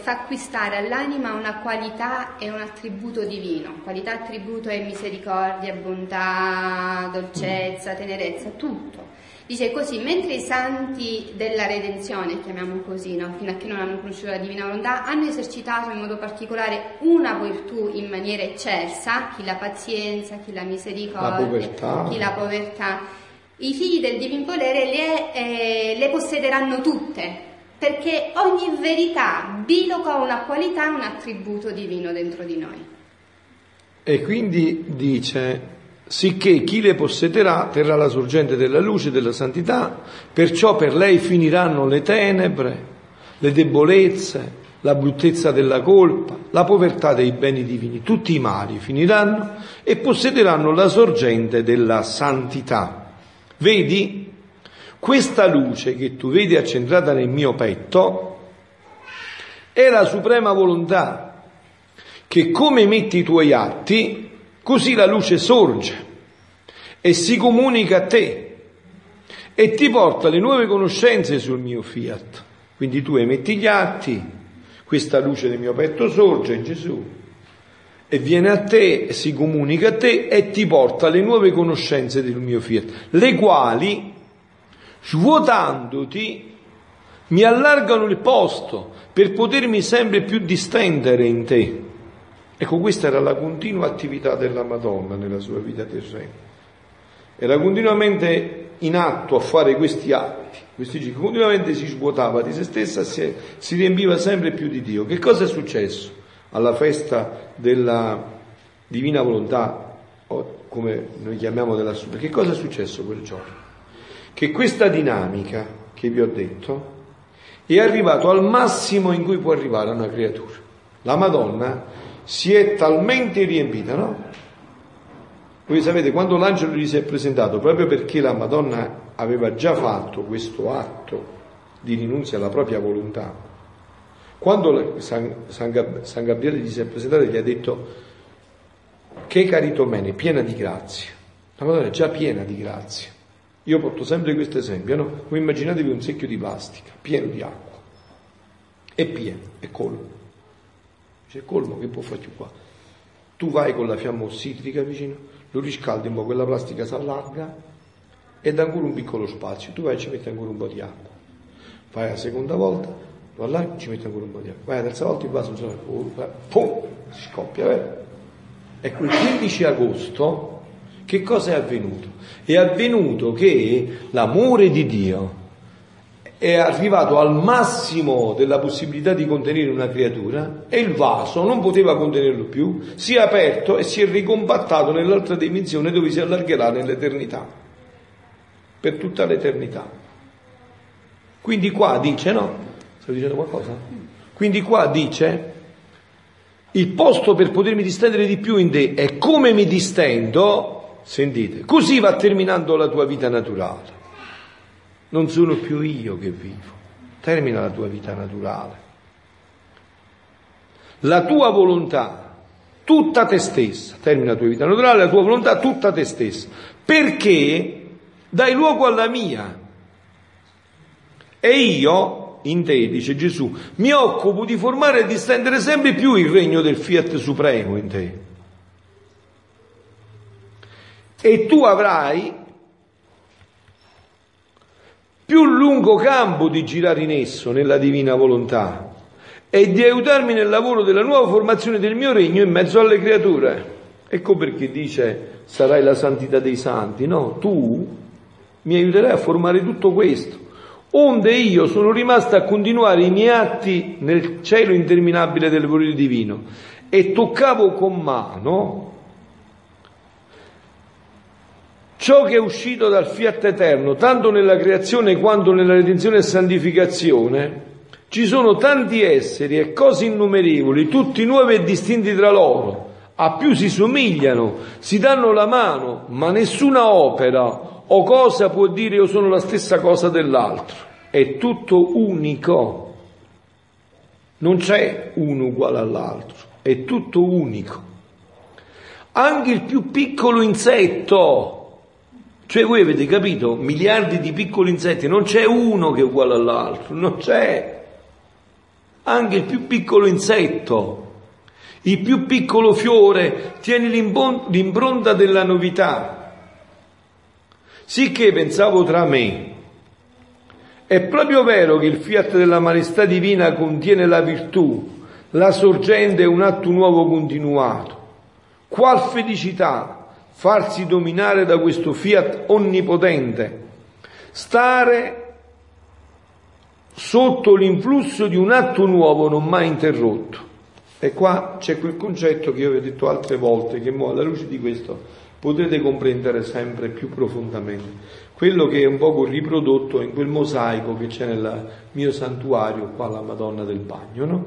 fa acquistare all'anima una qualità e un attributo divino. Qualità, attributo è misericordia, bontà, dolcezza, tenerezza, tutto. Dice così: mentre i santi della redenzione, chiamiamo così, no? Fino a che non hanno conosciuto la divina volontà, hanno esercitato in modo particolare una virtù in maniera eccelsa, chi la pazienza, chi la misericordia, chi la povertà. I figli del divin volere le possederanno tutte, perché ogni verità biloca una qualità, un attributo divino dentro di noi. E quindi dice: sicché chi le possederà terrà la sorgente della luce, della santità. Perciò per lei finiranno le tenebre, le debolezze, la bruttezza della colpa, la povertà dei beni divini. Tutti i mali finiranno e possederanno la sorgente della santità. Vedi, questa luce che tu vedi accentrata nel mio petto è la suprema volontà, che come metti i tuoi atti, così la luce sorge e si comunica a te e ti porta le nuove conoscenze sul mio fiat. Quindi tu emetti gli atti, questa luce del mio petto sorge in Gesù e viene a te, si comunica a te e ti porta le nuove conoscenze del mio fiat, le quali, svuotandoti, mi allargano il posto per potermi sempre più distendere in te. Ecco, questa era la continua attività della Madonna nella sua vita terrena. Era continuamente in atto a fare questi atti, questi giri, continuamente si svuotava di se stessa, si riempiva sempre più di Dio. Che cosa è successo alla festa della Divina Volontà, o come noi chiamiamo dell'Assunta? Che cosa è successo quel giorno? Che questa dinamica che vi ho detto è arrivato al massimo in cui può arrivare una creatura. La Madonna si è talmente riempita, no? Voi sapete, quando l'angelo gli si è presentato, proprio perché la Madonna aveva già fatto questo atto di rinuncia alla propria volontà, quando San Gabriele gli si è presentato e gli ha detto: che caritomene, piena di grazia. La Madonna è già piena di grazia. Io porto sempre questo esempio, no? Voi immaginatevi un secchio di plastica pieno di acqua, è pieno, è colmo. Dice: colmo, che può farti qua? Tu vai con la fiamma ossidrica vicino, lo riscaldi un po', quella plastica si allarga e dà ancora un piccolo spazio. Tu vai e ci metti ancora un po' di acqua. Vai la seconda volta, lo allarghi, ci metti ancora un po' di acqua. Vai la terza volta, il vaso pum, si scoppia, vero? Ecco, il 15 agosto. Che cosa è avvenuto? È avvenuto che l'amore di Dio è arrivato al massimo della possibilità di contenere una creatura e il vaso non poteva contenerlo più, si è aperto e si è ricompattato nell'altra dimensione dove si allargherà nell'eternità, per tutta l'eternità. Quindi qua dice, no? Sto dicendo qualcosa? Quindi qua dice: il posto per potermi distendere di più in te, è come mi distendo. Sentite, così va terminando la tua vita naturale. Non sono più io che vivo, termina la tua vita naturale. La tua volontà, tutta te stessa, termina la tua vita naturale, la tua volontà, tutta te stessa, perché dai luogo alla mia. E io, in te, dice Gesù, mi occupo di formare e di stendere sempre più il regno del Fiat Supremo in te. E tu avrai più lungo campo di girare in esso, nella divina volontà, e di aiutarmi nel lavoro della nuova formazione del mio regno in mezzo alle creature. Ecco perché dice: sarai la santità dei santi, no? Tu mi aiuterai a formare tutto questo, onde io sono rimasto a continuare i miei atti nel cielo interminabile del volere divino. E toccavo con mano ciò che è uscito dal Fiat Eterno, tanto nella creazione quanto nella redenzione e santificazione. Ci sono tanti esseri e cose innumerevoli, tutti nuovi e distinti tra loro, a più si somigliano, si danno la mano, ma nessuna opera o cosa può dire io sono la stessa cosa dell'altro. È tutto unico, non c'è uno uguale all'altro, è tutto unico. Anche il più piccolo insetto, cioè voi avete capito, miliardi di piccoli insetti, non c'è uno che è uguale all'altro, non c'è. Anche il più piccolo insetto, il più piccolo fiore tiene l'impronta della novità. Sicché pensavo tra me: è proprio vero che il Fiat della Maestà Divina contiene la virtù, la sorgente è un atto nuovo continuato. Qual felicità farsi dominare da questo Fiat onnipotente, stare sotto l'influsso di un atto nuovo non mai interrotto. E qua c'è quel concetto che io vi ho detto altre volte, che alla luce di questo potrete comprendere sempre più profondamente, quello che è un poco riprodotto in quel mosaico che c'è nel mio santuario qua, la Madonna del Bagno, no?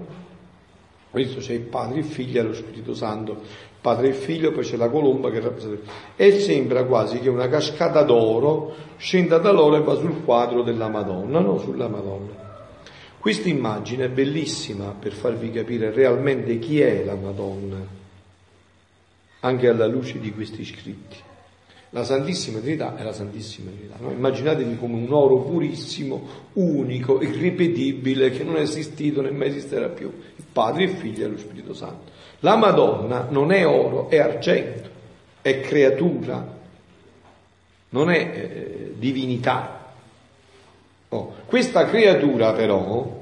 Questo c'è il Padre, il Figlio e lo Spirito Santo. Padre e Figlio, poi c'è la colomba che rappresenta, e sembra quasi che una cascata d'oro scenda da loro e va sul quadro della Madonna, no? Sulla Madonna. Questa immagine è bellissima per farvi capire realmente chi è la Madonna, anche alla luce di questi scritti. La Santissima Trinità è la Santissima Trinità, no? Immaginatevi come un oro purissimo, unico, irripetibile, che non è esistito né mai esisterà più. Il Padre, il Figlio e lo Spirito Santo. La Madonna non è oro, è argento, è creatura, non è divinità. Oh. Questa creatura però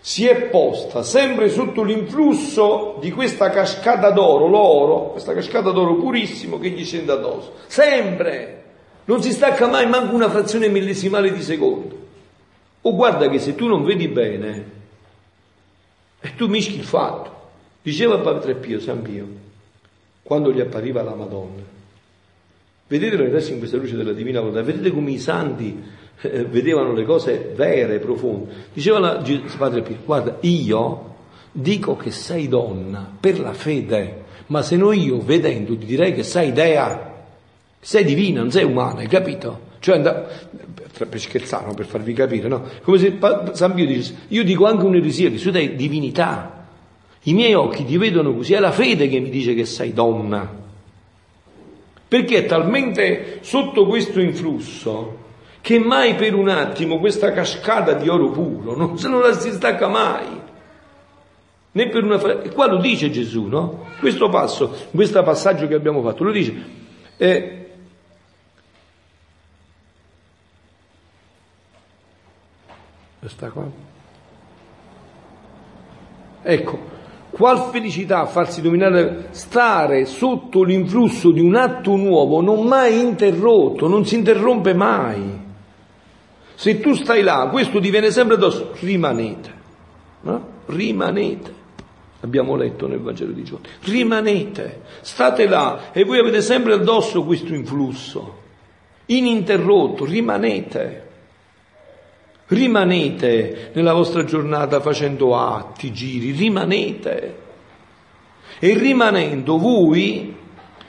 si è posta sempre sotto l'influsso di questa cascata d'oro, l'oro, questa cascata d'oro purissimo che gli scende addosso, sempre, non si stacca mai manco una frazione millesimale di secondo. O guarda che se tu non vedi bene, e tu mischi il fatto. Diceva Padre Pio, San Pio, quando gli appariva la Madonna, vedete adesso in questa luce della Divina Volontà, vedete come i santi vedevano le cose vere, profonde. Diceva Padre Pio, guarda, io dico che sei donna per la fede, ma se no io vedendo ti direi che sei dea, sei divina, non sei umana, hai capito? Cioè, per scherzare, no? Per farvi capire, no? Come se San Pio dicesse, io dico anche un'eresia, che tu sei divinità, i miei occhi ti vedono così, è la fede che mi dice che sei donna, perché è talmente sotto questo influsso che mai per un attimo questa cascata di oro puro non la si stacca mai, né per una. E qua lo dice Gesù, no? Questo passo, questo passaggio che abbiamo fatto, lo dice. Sta qua. Ecco. Qual felicità farsi dominare, stare sotto l'influsso di un atto nuovo non mai interrotto, non si interrompe mai. Se tu stai là, questo ti viene sempre addosso, rimanete, no? Rimanete, abbiamo letto nel Vangelo di Giovanni, rimanete, state là e voi avete sempre addosso questo influsso, ininterrotto, rimanete. Rimanete nella vostra giornata facendo atti, giri, rimanete. E rimanendo voi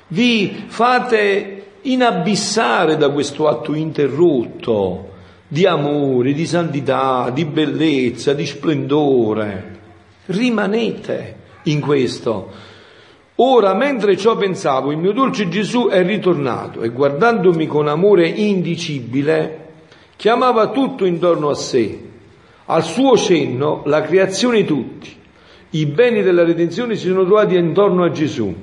vi fate inabissare da questo atto interrotto di amore, di santità, di bellezza, di splendore. Rimanete in questo. Ora, mentre ciò pensavo, il mio dolce Gesù è ritornato e guardandomi con amore indicibile, chiamava tutto intorno a sé, al suo cenno la creazione tutti, i beni della redenzione si sono trovati intorno a Gesù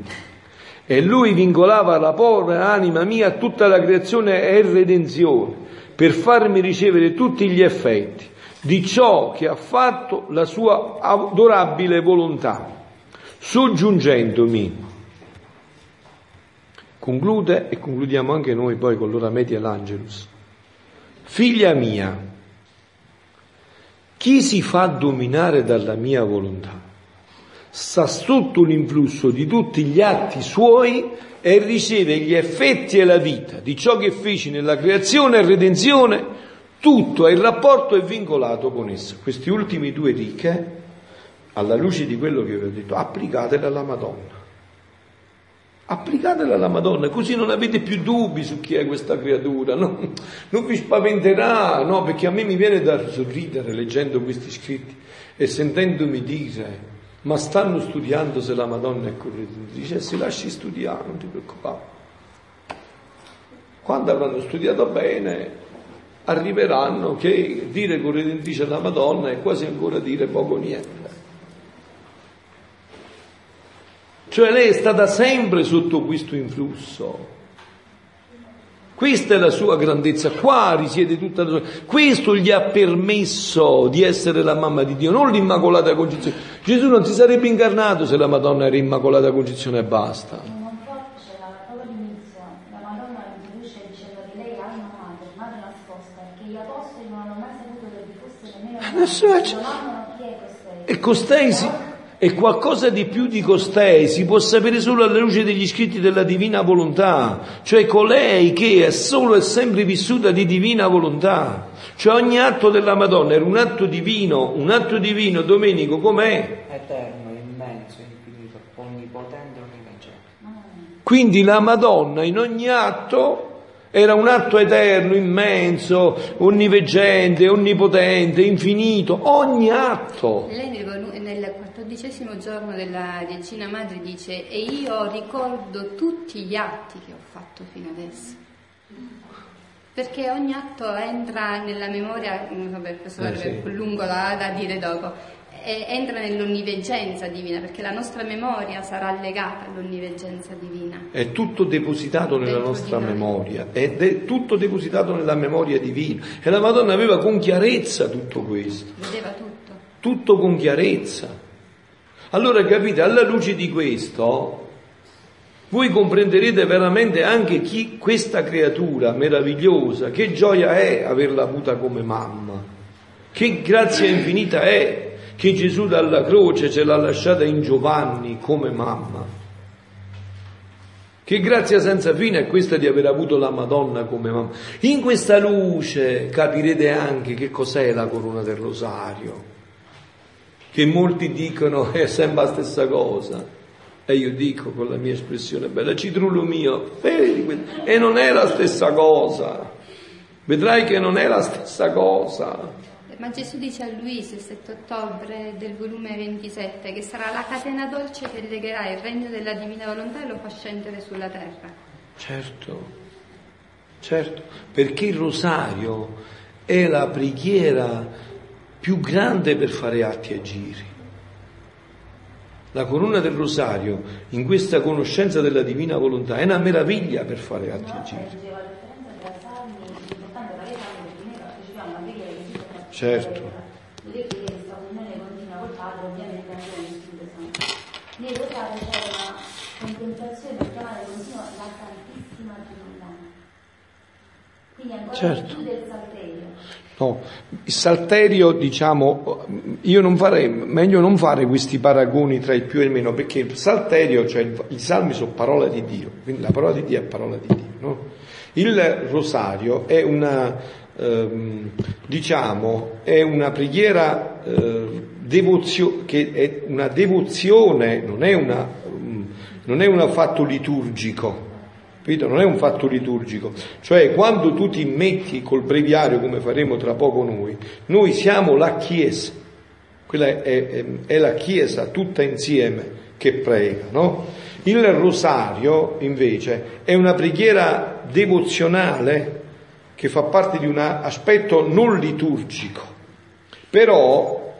e lui vincolava la povera anima mia a tutta la creazione e redenzione per farmi ricevere tutti gli effetti di ciò che ha fatto la sua adorabile volontà, soggiungendomi. Conclude e concludiamo anche noi poi con l'ora media l'Angelus. Figlia mia, chi si fa dominare dalla mia volontà sta sotto l'influsso di tutti gli atti suoi e riceve gli effetti e la vita di ciò che feci nella creazione e redenzione, tutto e il rapporto è vincolato con esso. Queste ultime due righe, alla luce di quello che vi ho detto, applicatele alla Madonna. Applicatela alla Madonna, così non avete più dubbi su chi è questa creatura, no? Non vi spaventerà, no? Perché a me mi viene da sorridere leggendo questi scritti e sentendomi dire, ma stanno studiando se la Madonna è corretta. Dice, se lasci studiare, non ti preoccupare. Quando avranno studiato bene, arriveranno che dire corredentrice alla Madonna è quasi ancora dire poco niente. Cioè lei è stata sempre sotto questo influsso. Questa è la sua grandezza, qua risiede tutta la sua. Questo gli ha permesso di essere la mamma di Dio, non l'Immacolata Concezione. Gesù non si sarebbe incarnato se la Madonna era Immacolata Concezione e basta. Ma infatti c'è la parola all'inizio, la Madonna introduce dicendo che lei è Anna madre nascosta, che gli apostoli non hanno mai saputo che vi fosse nemmeno una e costei si. E qualcosa di più di costei si può sapere solo alla luce degli scritti della Divina Volontà, cioè colei che è solo e sempre vissuta di Divina Volontà, cioè ogni atto della Madonna era un atto divino, Domenico, com'è? Eterno, immenso, infinito, onnipotente, onnivegente. Quindi la Madonna in ogni atto Era un atto eterno, immenso, onniveggente, onnipotente, infinito, ogni atto. Lei nel 14° giorno della Decina Madre dice: e io ricordo tutti gli atti che ho fatto fino adesso, perché ogni atto entra nella memoria, questo sarebbe più lungo da dire dopo, entra nell'onniveggenza divina, perché la nostra memoria sarà legata all'onniveggenza divina. È tutto depositato nella nostra memoria, ed è tutto depositato nella memoria divina. E la Madonna aveva con chiarezza tutto questo. Vedeva tutto. Tutto con chiarezza. Allora capite, alla luce di questo, voi comprenderete veramente anche chi questa creatura meravigliosa, che gioia è averla avuta come mamma, che grazia infinita è che Gesù dalla croce ce l'ha lasciata in Giovanni come mamma, che grazia senza fine è questa di aver avuto la Madonna come mamma. In questa luce capirete anche che cos'è la corona del rosario, che molti dicono è sempre la stessa cosa. E io dico con la mia espressione bella, citrullo mio, e non è la stessa cosa, vedrai che non è la stessa cosa. Ma Gesù dice a Luisa il 7 ottobre del volume 27 che sarà la catena dolce che legherà il regno della divina volontà e lo fa scendere sulla terra. Certo, certo, perché il rosario è la preghiera più grande per fare atti e giri. La corona del rosario, in questa conoscenza della divina volontà, è una meraviglia per fare atti e giri. Certo. Nel rosario c'è una contemplazione per chiamare continua la Santissima Trinità. Quindi ancora più del salterio. No, il salterio, diciamo, io non farei, meglio non fare questi paragoni tra il più e il meno, perché il salterio, cioè i salmi sono parola di Dio, quindi la parola di Dio è parola di Dio, no? Il rosario è una, diciamo, è una preghiera che è una devozione, non è un affatto liturgico. Non è un fatto liturgico, cioè quando tu ti metti col breviario, come faremo tra poco noi siamo la Chiesa, quella è la Chiesa tutta insieme che prega, no? Il rosario invece è una preghiera devozionale che fa parte di un aspetto non liturgico, però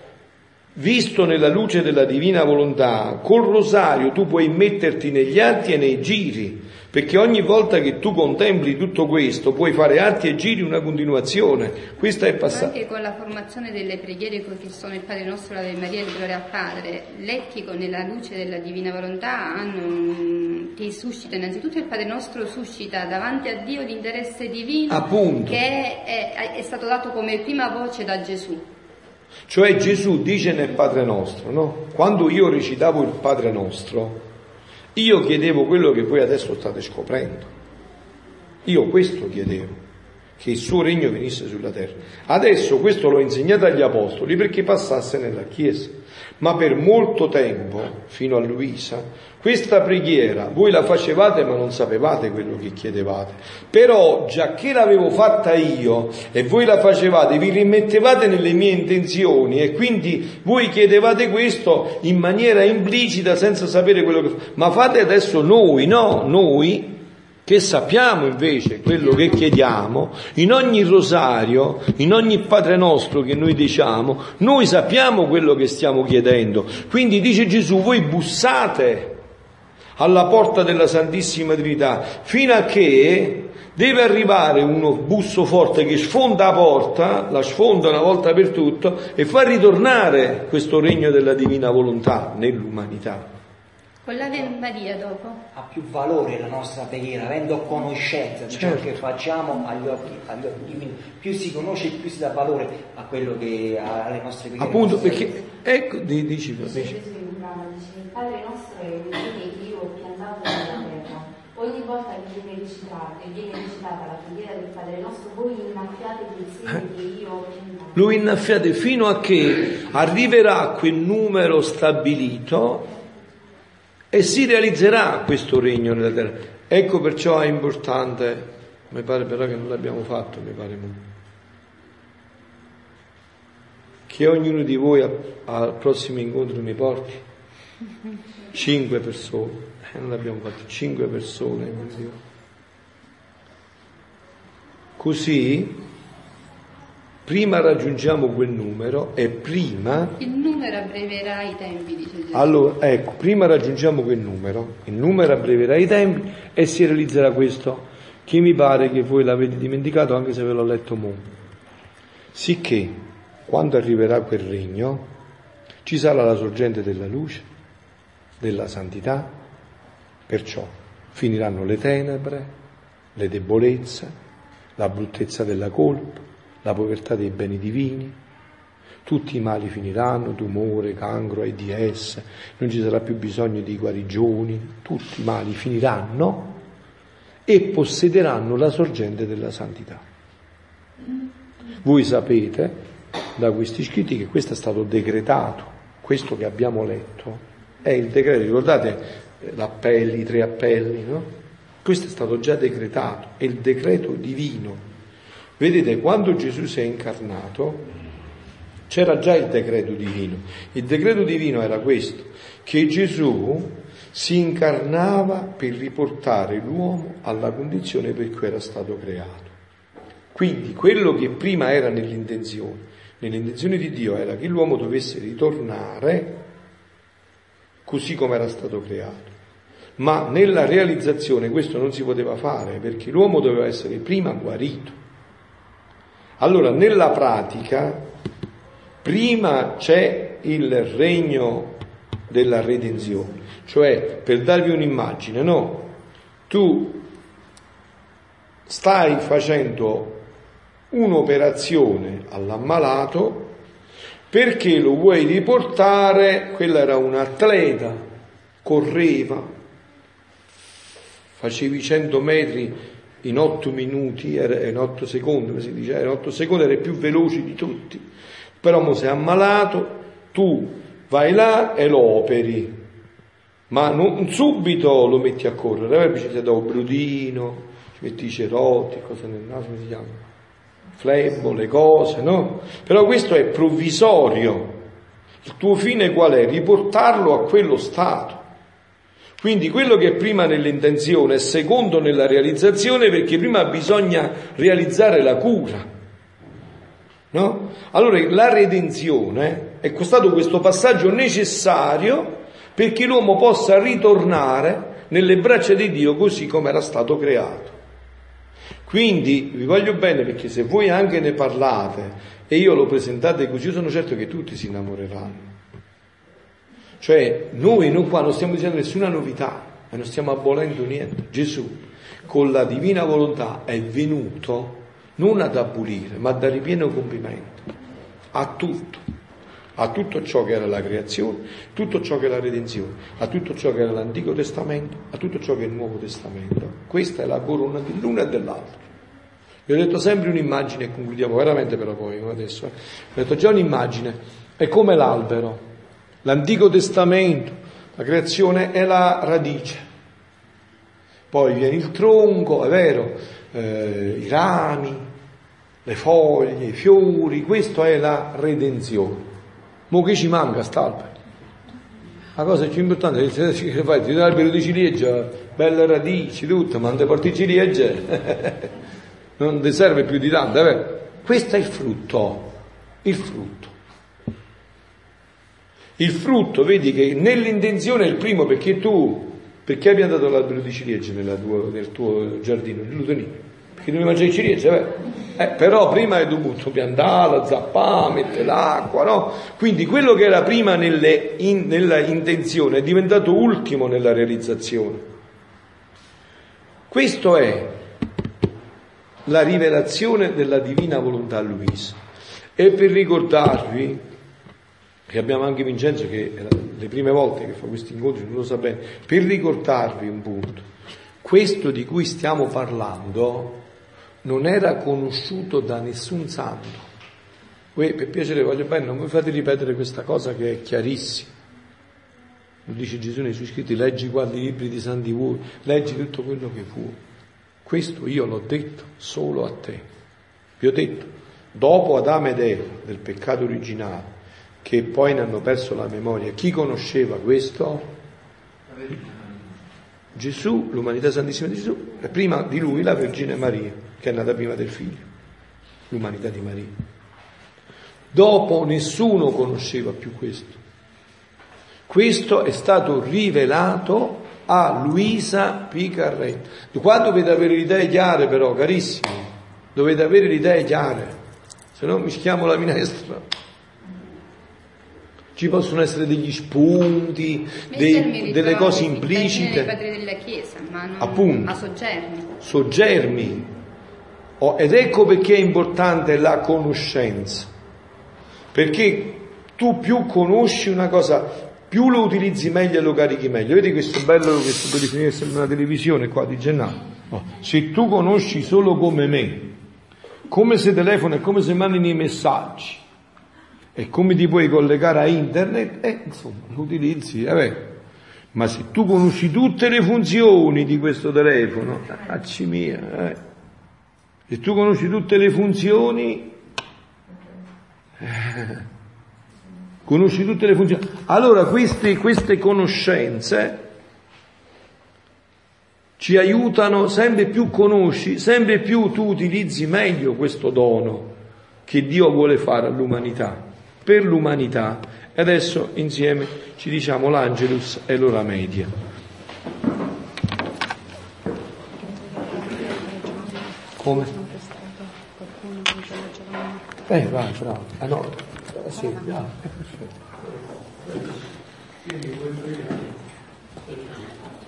visto nella luce della divina volontà, col rosario tu puoi metterti negli atti e nei giri, perché ogni volta che tu contempli tutto questo puoi fare atti e giri, una continuazione. Questa è passata. Anche con la formazione delle preghiere che sono il Padre Nostro, l'Ave Maria e il Gloria al Padre, l'ettico nella luce della divina volontà ti suscita innanzitutto il Padre Nostro, suscita davanti a Dio l'interesse divino. Appunto. Che è stato dato come prima voce da Gesù. Cioè Gesù dice nel Padre Nostro, no? Quando io recitavo il Padre Nostro, io chiedevo quello che voi adesso state scoprendo. Io questo chiedevo, che il suo regno venisse sulla terra. Adesso questo l'ho insegnato agli apostoli perché passasse nella Chiesa. Ma per molto tempo, fino a Luisa, questa preghiera voi la facevate ma non sapevate quello che chiedevate. Però, giacché l'avevo fatta io e voi la facevate, vi rimettevate nelle mie intenzioni e quindi voi chiedevate questo in maniera implicita senza sapere quello che... Ma fate adesso noi, no? Noi che sappiamo invece quello che chiediamo, in ogni rosario, in ogni Padre Nostro che noi diciamo, noi sappiamo quello che stiamo chiedendo. Quindi dice Gesù, voi bussate alla porta della Santissima Trinità, fino a che deve arrivare uno busso forte che sfonda la porta, la sfonda una volta per tutto, e fa ritornare questo regno della divina volontà nell'umanità. Con l'Ave Maria dopo. Ha più valore la nostra preghiera, avendo conoscenza di ciò che facciamo agli occhi divini. Più si conosce, più si dà valore a quello che alle nostre preghiere. Appunto, perché, ecco, dici. Il Padre Nostro è il regno di Dio piantato nella terra. Ogni volta che viene recitata la preghiera del Padre Nostro, voi innaffiate il seme di Dio piantato. Lo innaffiate fino a che arriverà quel numero stabilito e si realizzerà questo regno nella terra. Ecco perciò è importante Mi pare però che non l'abbiamo fatto, mi pare. Che ognuno di voi al prossimo incontro mi porti 5 persone, non l'abbiamo fatto, 5 persone. Così prima raggiungiamo quel numero e prima... Il numero abbreverà i tempi, dice Gesù. Allora, ecco, prima raggiungiamo quel numero, il numero abbreverà i tempi e si realizzerà questo, che mi pare che voi l'avete dimenticato anche se ve l'ho letto mo. Sicché, quando arriverà quel regno, ci sarà la sorgente della luce, della santità, perciò finiranno le tenebre, le debolezze, la bruttezza della colpa, la povertà dei beni divini, tutti i mali finiranno, tumore, cancro, AIDS, non ci sarà più bisogno di guarigioni, tutti i mali finiranno e possederanno la sorgente della santità. Voi sapete da questi scritti che questo è stato decretato, questo che abbiamo letto è il decreto, ricordate l'appelli, i 3 appelli, no? Questo è stato già decretato, è il decreto divino. Vedete, quando Gesù si è incarnato c'era già il decreto divino. Il decreto divino era questo, che Gesù si incarnava per riportare l'uomo alla condizione per cui era stato creato. Quindi quello che prima era nell'intenzione di Dio era che l'uomo dovesse ritornare così come era stato creato. Ma nella realizzazione questo non si poteva fare, perché l'uomo doveva essere prima guarito. Allora, nella pratica, prima c'è il regno della redenzione, cioè, per darvi un'immagine, no? Tu stai facendo un'operazione all'ammalato perché lo vuoi riportare, quello era un atleta, correva, facevi 100 metri, in 8 minuti, in 8 secondi, come si dice, in 8 secondi era più veloce di tutti, però mo sei ammalato, tu vai là e lo operi, ma non subito lo metti a correre, ci do un brudino, ci metti i cerotti, cosa nel naso, come si chiama? Flebo, le cose, no? Però questo è provvisorio, il tuo fine qual è? Riportarlo a quello stato. Quindi quello che è prima nell'intenzione è secondo nella realizzazione, perché prima bisogna realizzare la cura, no? Allora la redenzione è costato questo passaggio necessario perché l'uomo possa ritornare nelle braccia di Dio così come era stato creato. Quindi vi voglio bene, perché se voi anche ne parlate e io lo presentate così, io sono certo che tutti si innamoreranno. Cioè noi non qua non stiamo dicendo nessuna novità e non stiamo abolendo niente. Gesù con la divina volontà è venuto non ad abolire ma a dare pieno compimento a tutto ciò che era la creazione, tutto ciò che era la redenzione, a tutto ciò che era l'Antico Testamento, a tutto ciò che è il Nuovo Testamento. Questa è la corona dell'una e dell'altra. Vi ho detto sempre un'immagine e concludiamo veramente, però poi adesso vi ho detto già un'immagine, è come l'albero. L'Antico Testamento, la creazione è la radice, poi viene il tronco, è vero, i rami, le foglie, i fiori, questa è la redenzione. Mo che ci manca st'albero? La cosa più importante è che se fai ti dà l'albero di ciliegia, belle radici, tutto, ma non ti porti ciliegie, non ti serve più di tanto, è vero? Questo è il frutto, il frutto. Il frutto, vedi che nell'intenzione è il primo, perché tu, perché hai piantato l'albero di ciliegie nel tuo giardino? Perché devi mangiare ciliegie, beh. Però prima hai dovuto piantarla, zappare, mettere l'acqua, no? Quindi quello che era prima nella intenzione è diventato ultimo nella realizzazione. Questo è la rivelazione della divina volontà a Luisa. E per ricordarvi che abbiamo anche Vincenzo, che è le prime volte che fa questi incontri, non lo sa bene, per ricordarvi un punto, questo di cui stiamo parlando non era conosciuto da nessun santo. Voi, per piacere, voglio bene, non mi fate ripetere questa cosa che è chiarissima, lo dice Gesù nei suoi scritti, leggi quali libri di santi vuoi, leggi tutto quello che vuoi, Questo io l'ho detto solo a te. Vi ho detto, dopo Adamo ed Eva, del peccato originale, che poi ne hanno perso la memoria, chi conosceva questo? Gesù, l'umanità santissima di Gesù, e prima di lui la Vergine Maria, che è nata prima del figlio, l'umanità di Maria. Dopo nessuno conosceva più questo. Questo è stato rivelato a Luisa Piccarreta. Qua dovete avere le idee chiare però, carissimi, dovete avere le idee chiare, se no mischiamo la minestra. Ci possono essere degli spunti, delle cose implicite. Dei padri della Chiesa, ma non appunto, a soggermi. Oh, ed ecco perché è importante la conoscenza, perché tu più conosci una cosa, più lo utilizzi meglio e lo carichi meglio. Vedi questo bello che sto per definire, sembra una televisione qua di Gennaro. Oh, se tu conosci solo come me, come se telefoni, come se mandi i messaggi e come ti puoi collegare a internet, insomma lo utilizzi, vabbè. Ma se tu conosci tutte le funzioni di questo telefono, cacci mia, se tu conosci tutte le funzioni, conosci tutte le funzioni, allora queste conoscenze ci aiutano, sempre più conosci, sempre più tu utilizzi meglio questo dono che Dio vuole fare all'umanità, per l'umanità. E adesso insieme ci diciamo l'Angelus e l'ora media. Come? Vai, bravo. Ah no, sì, ah, è perfetto.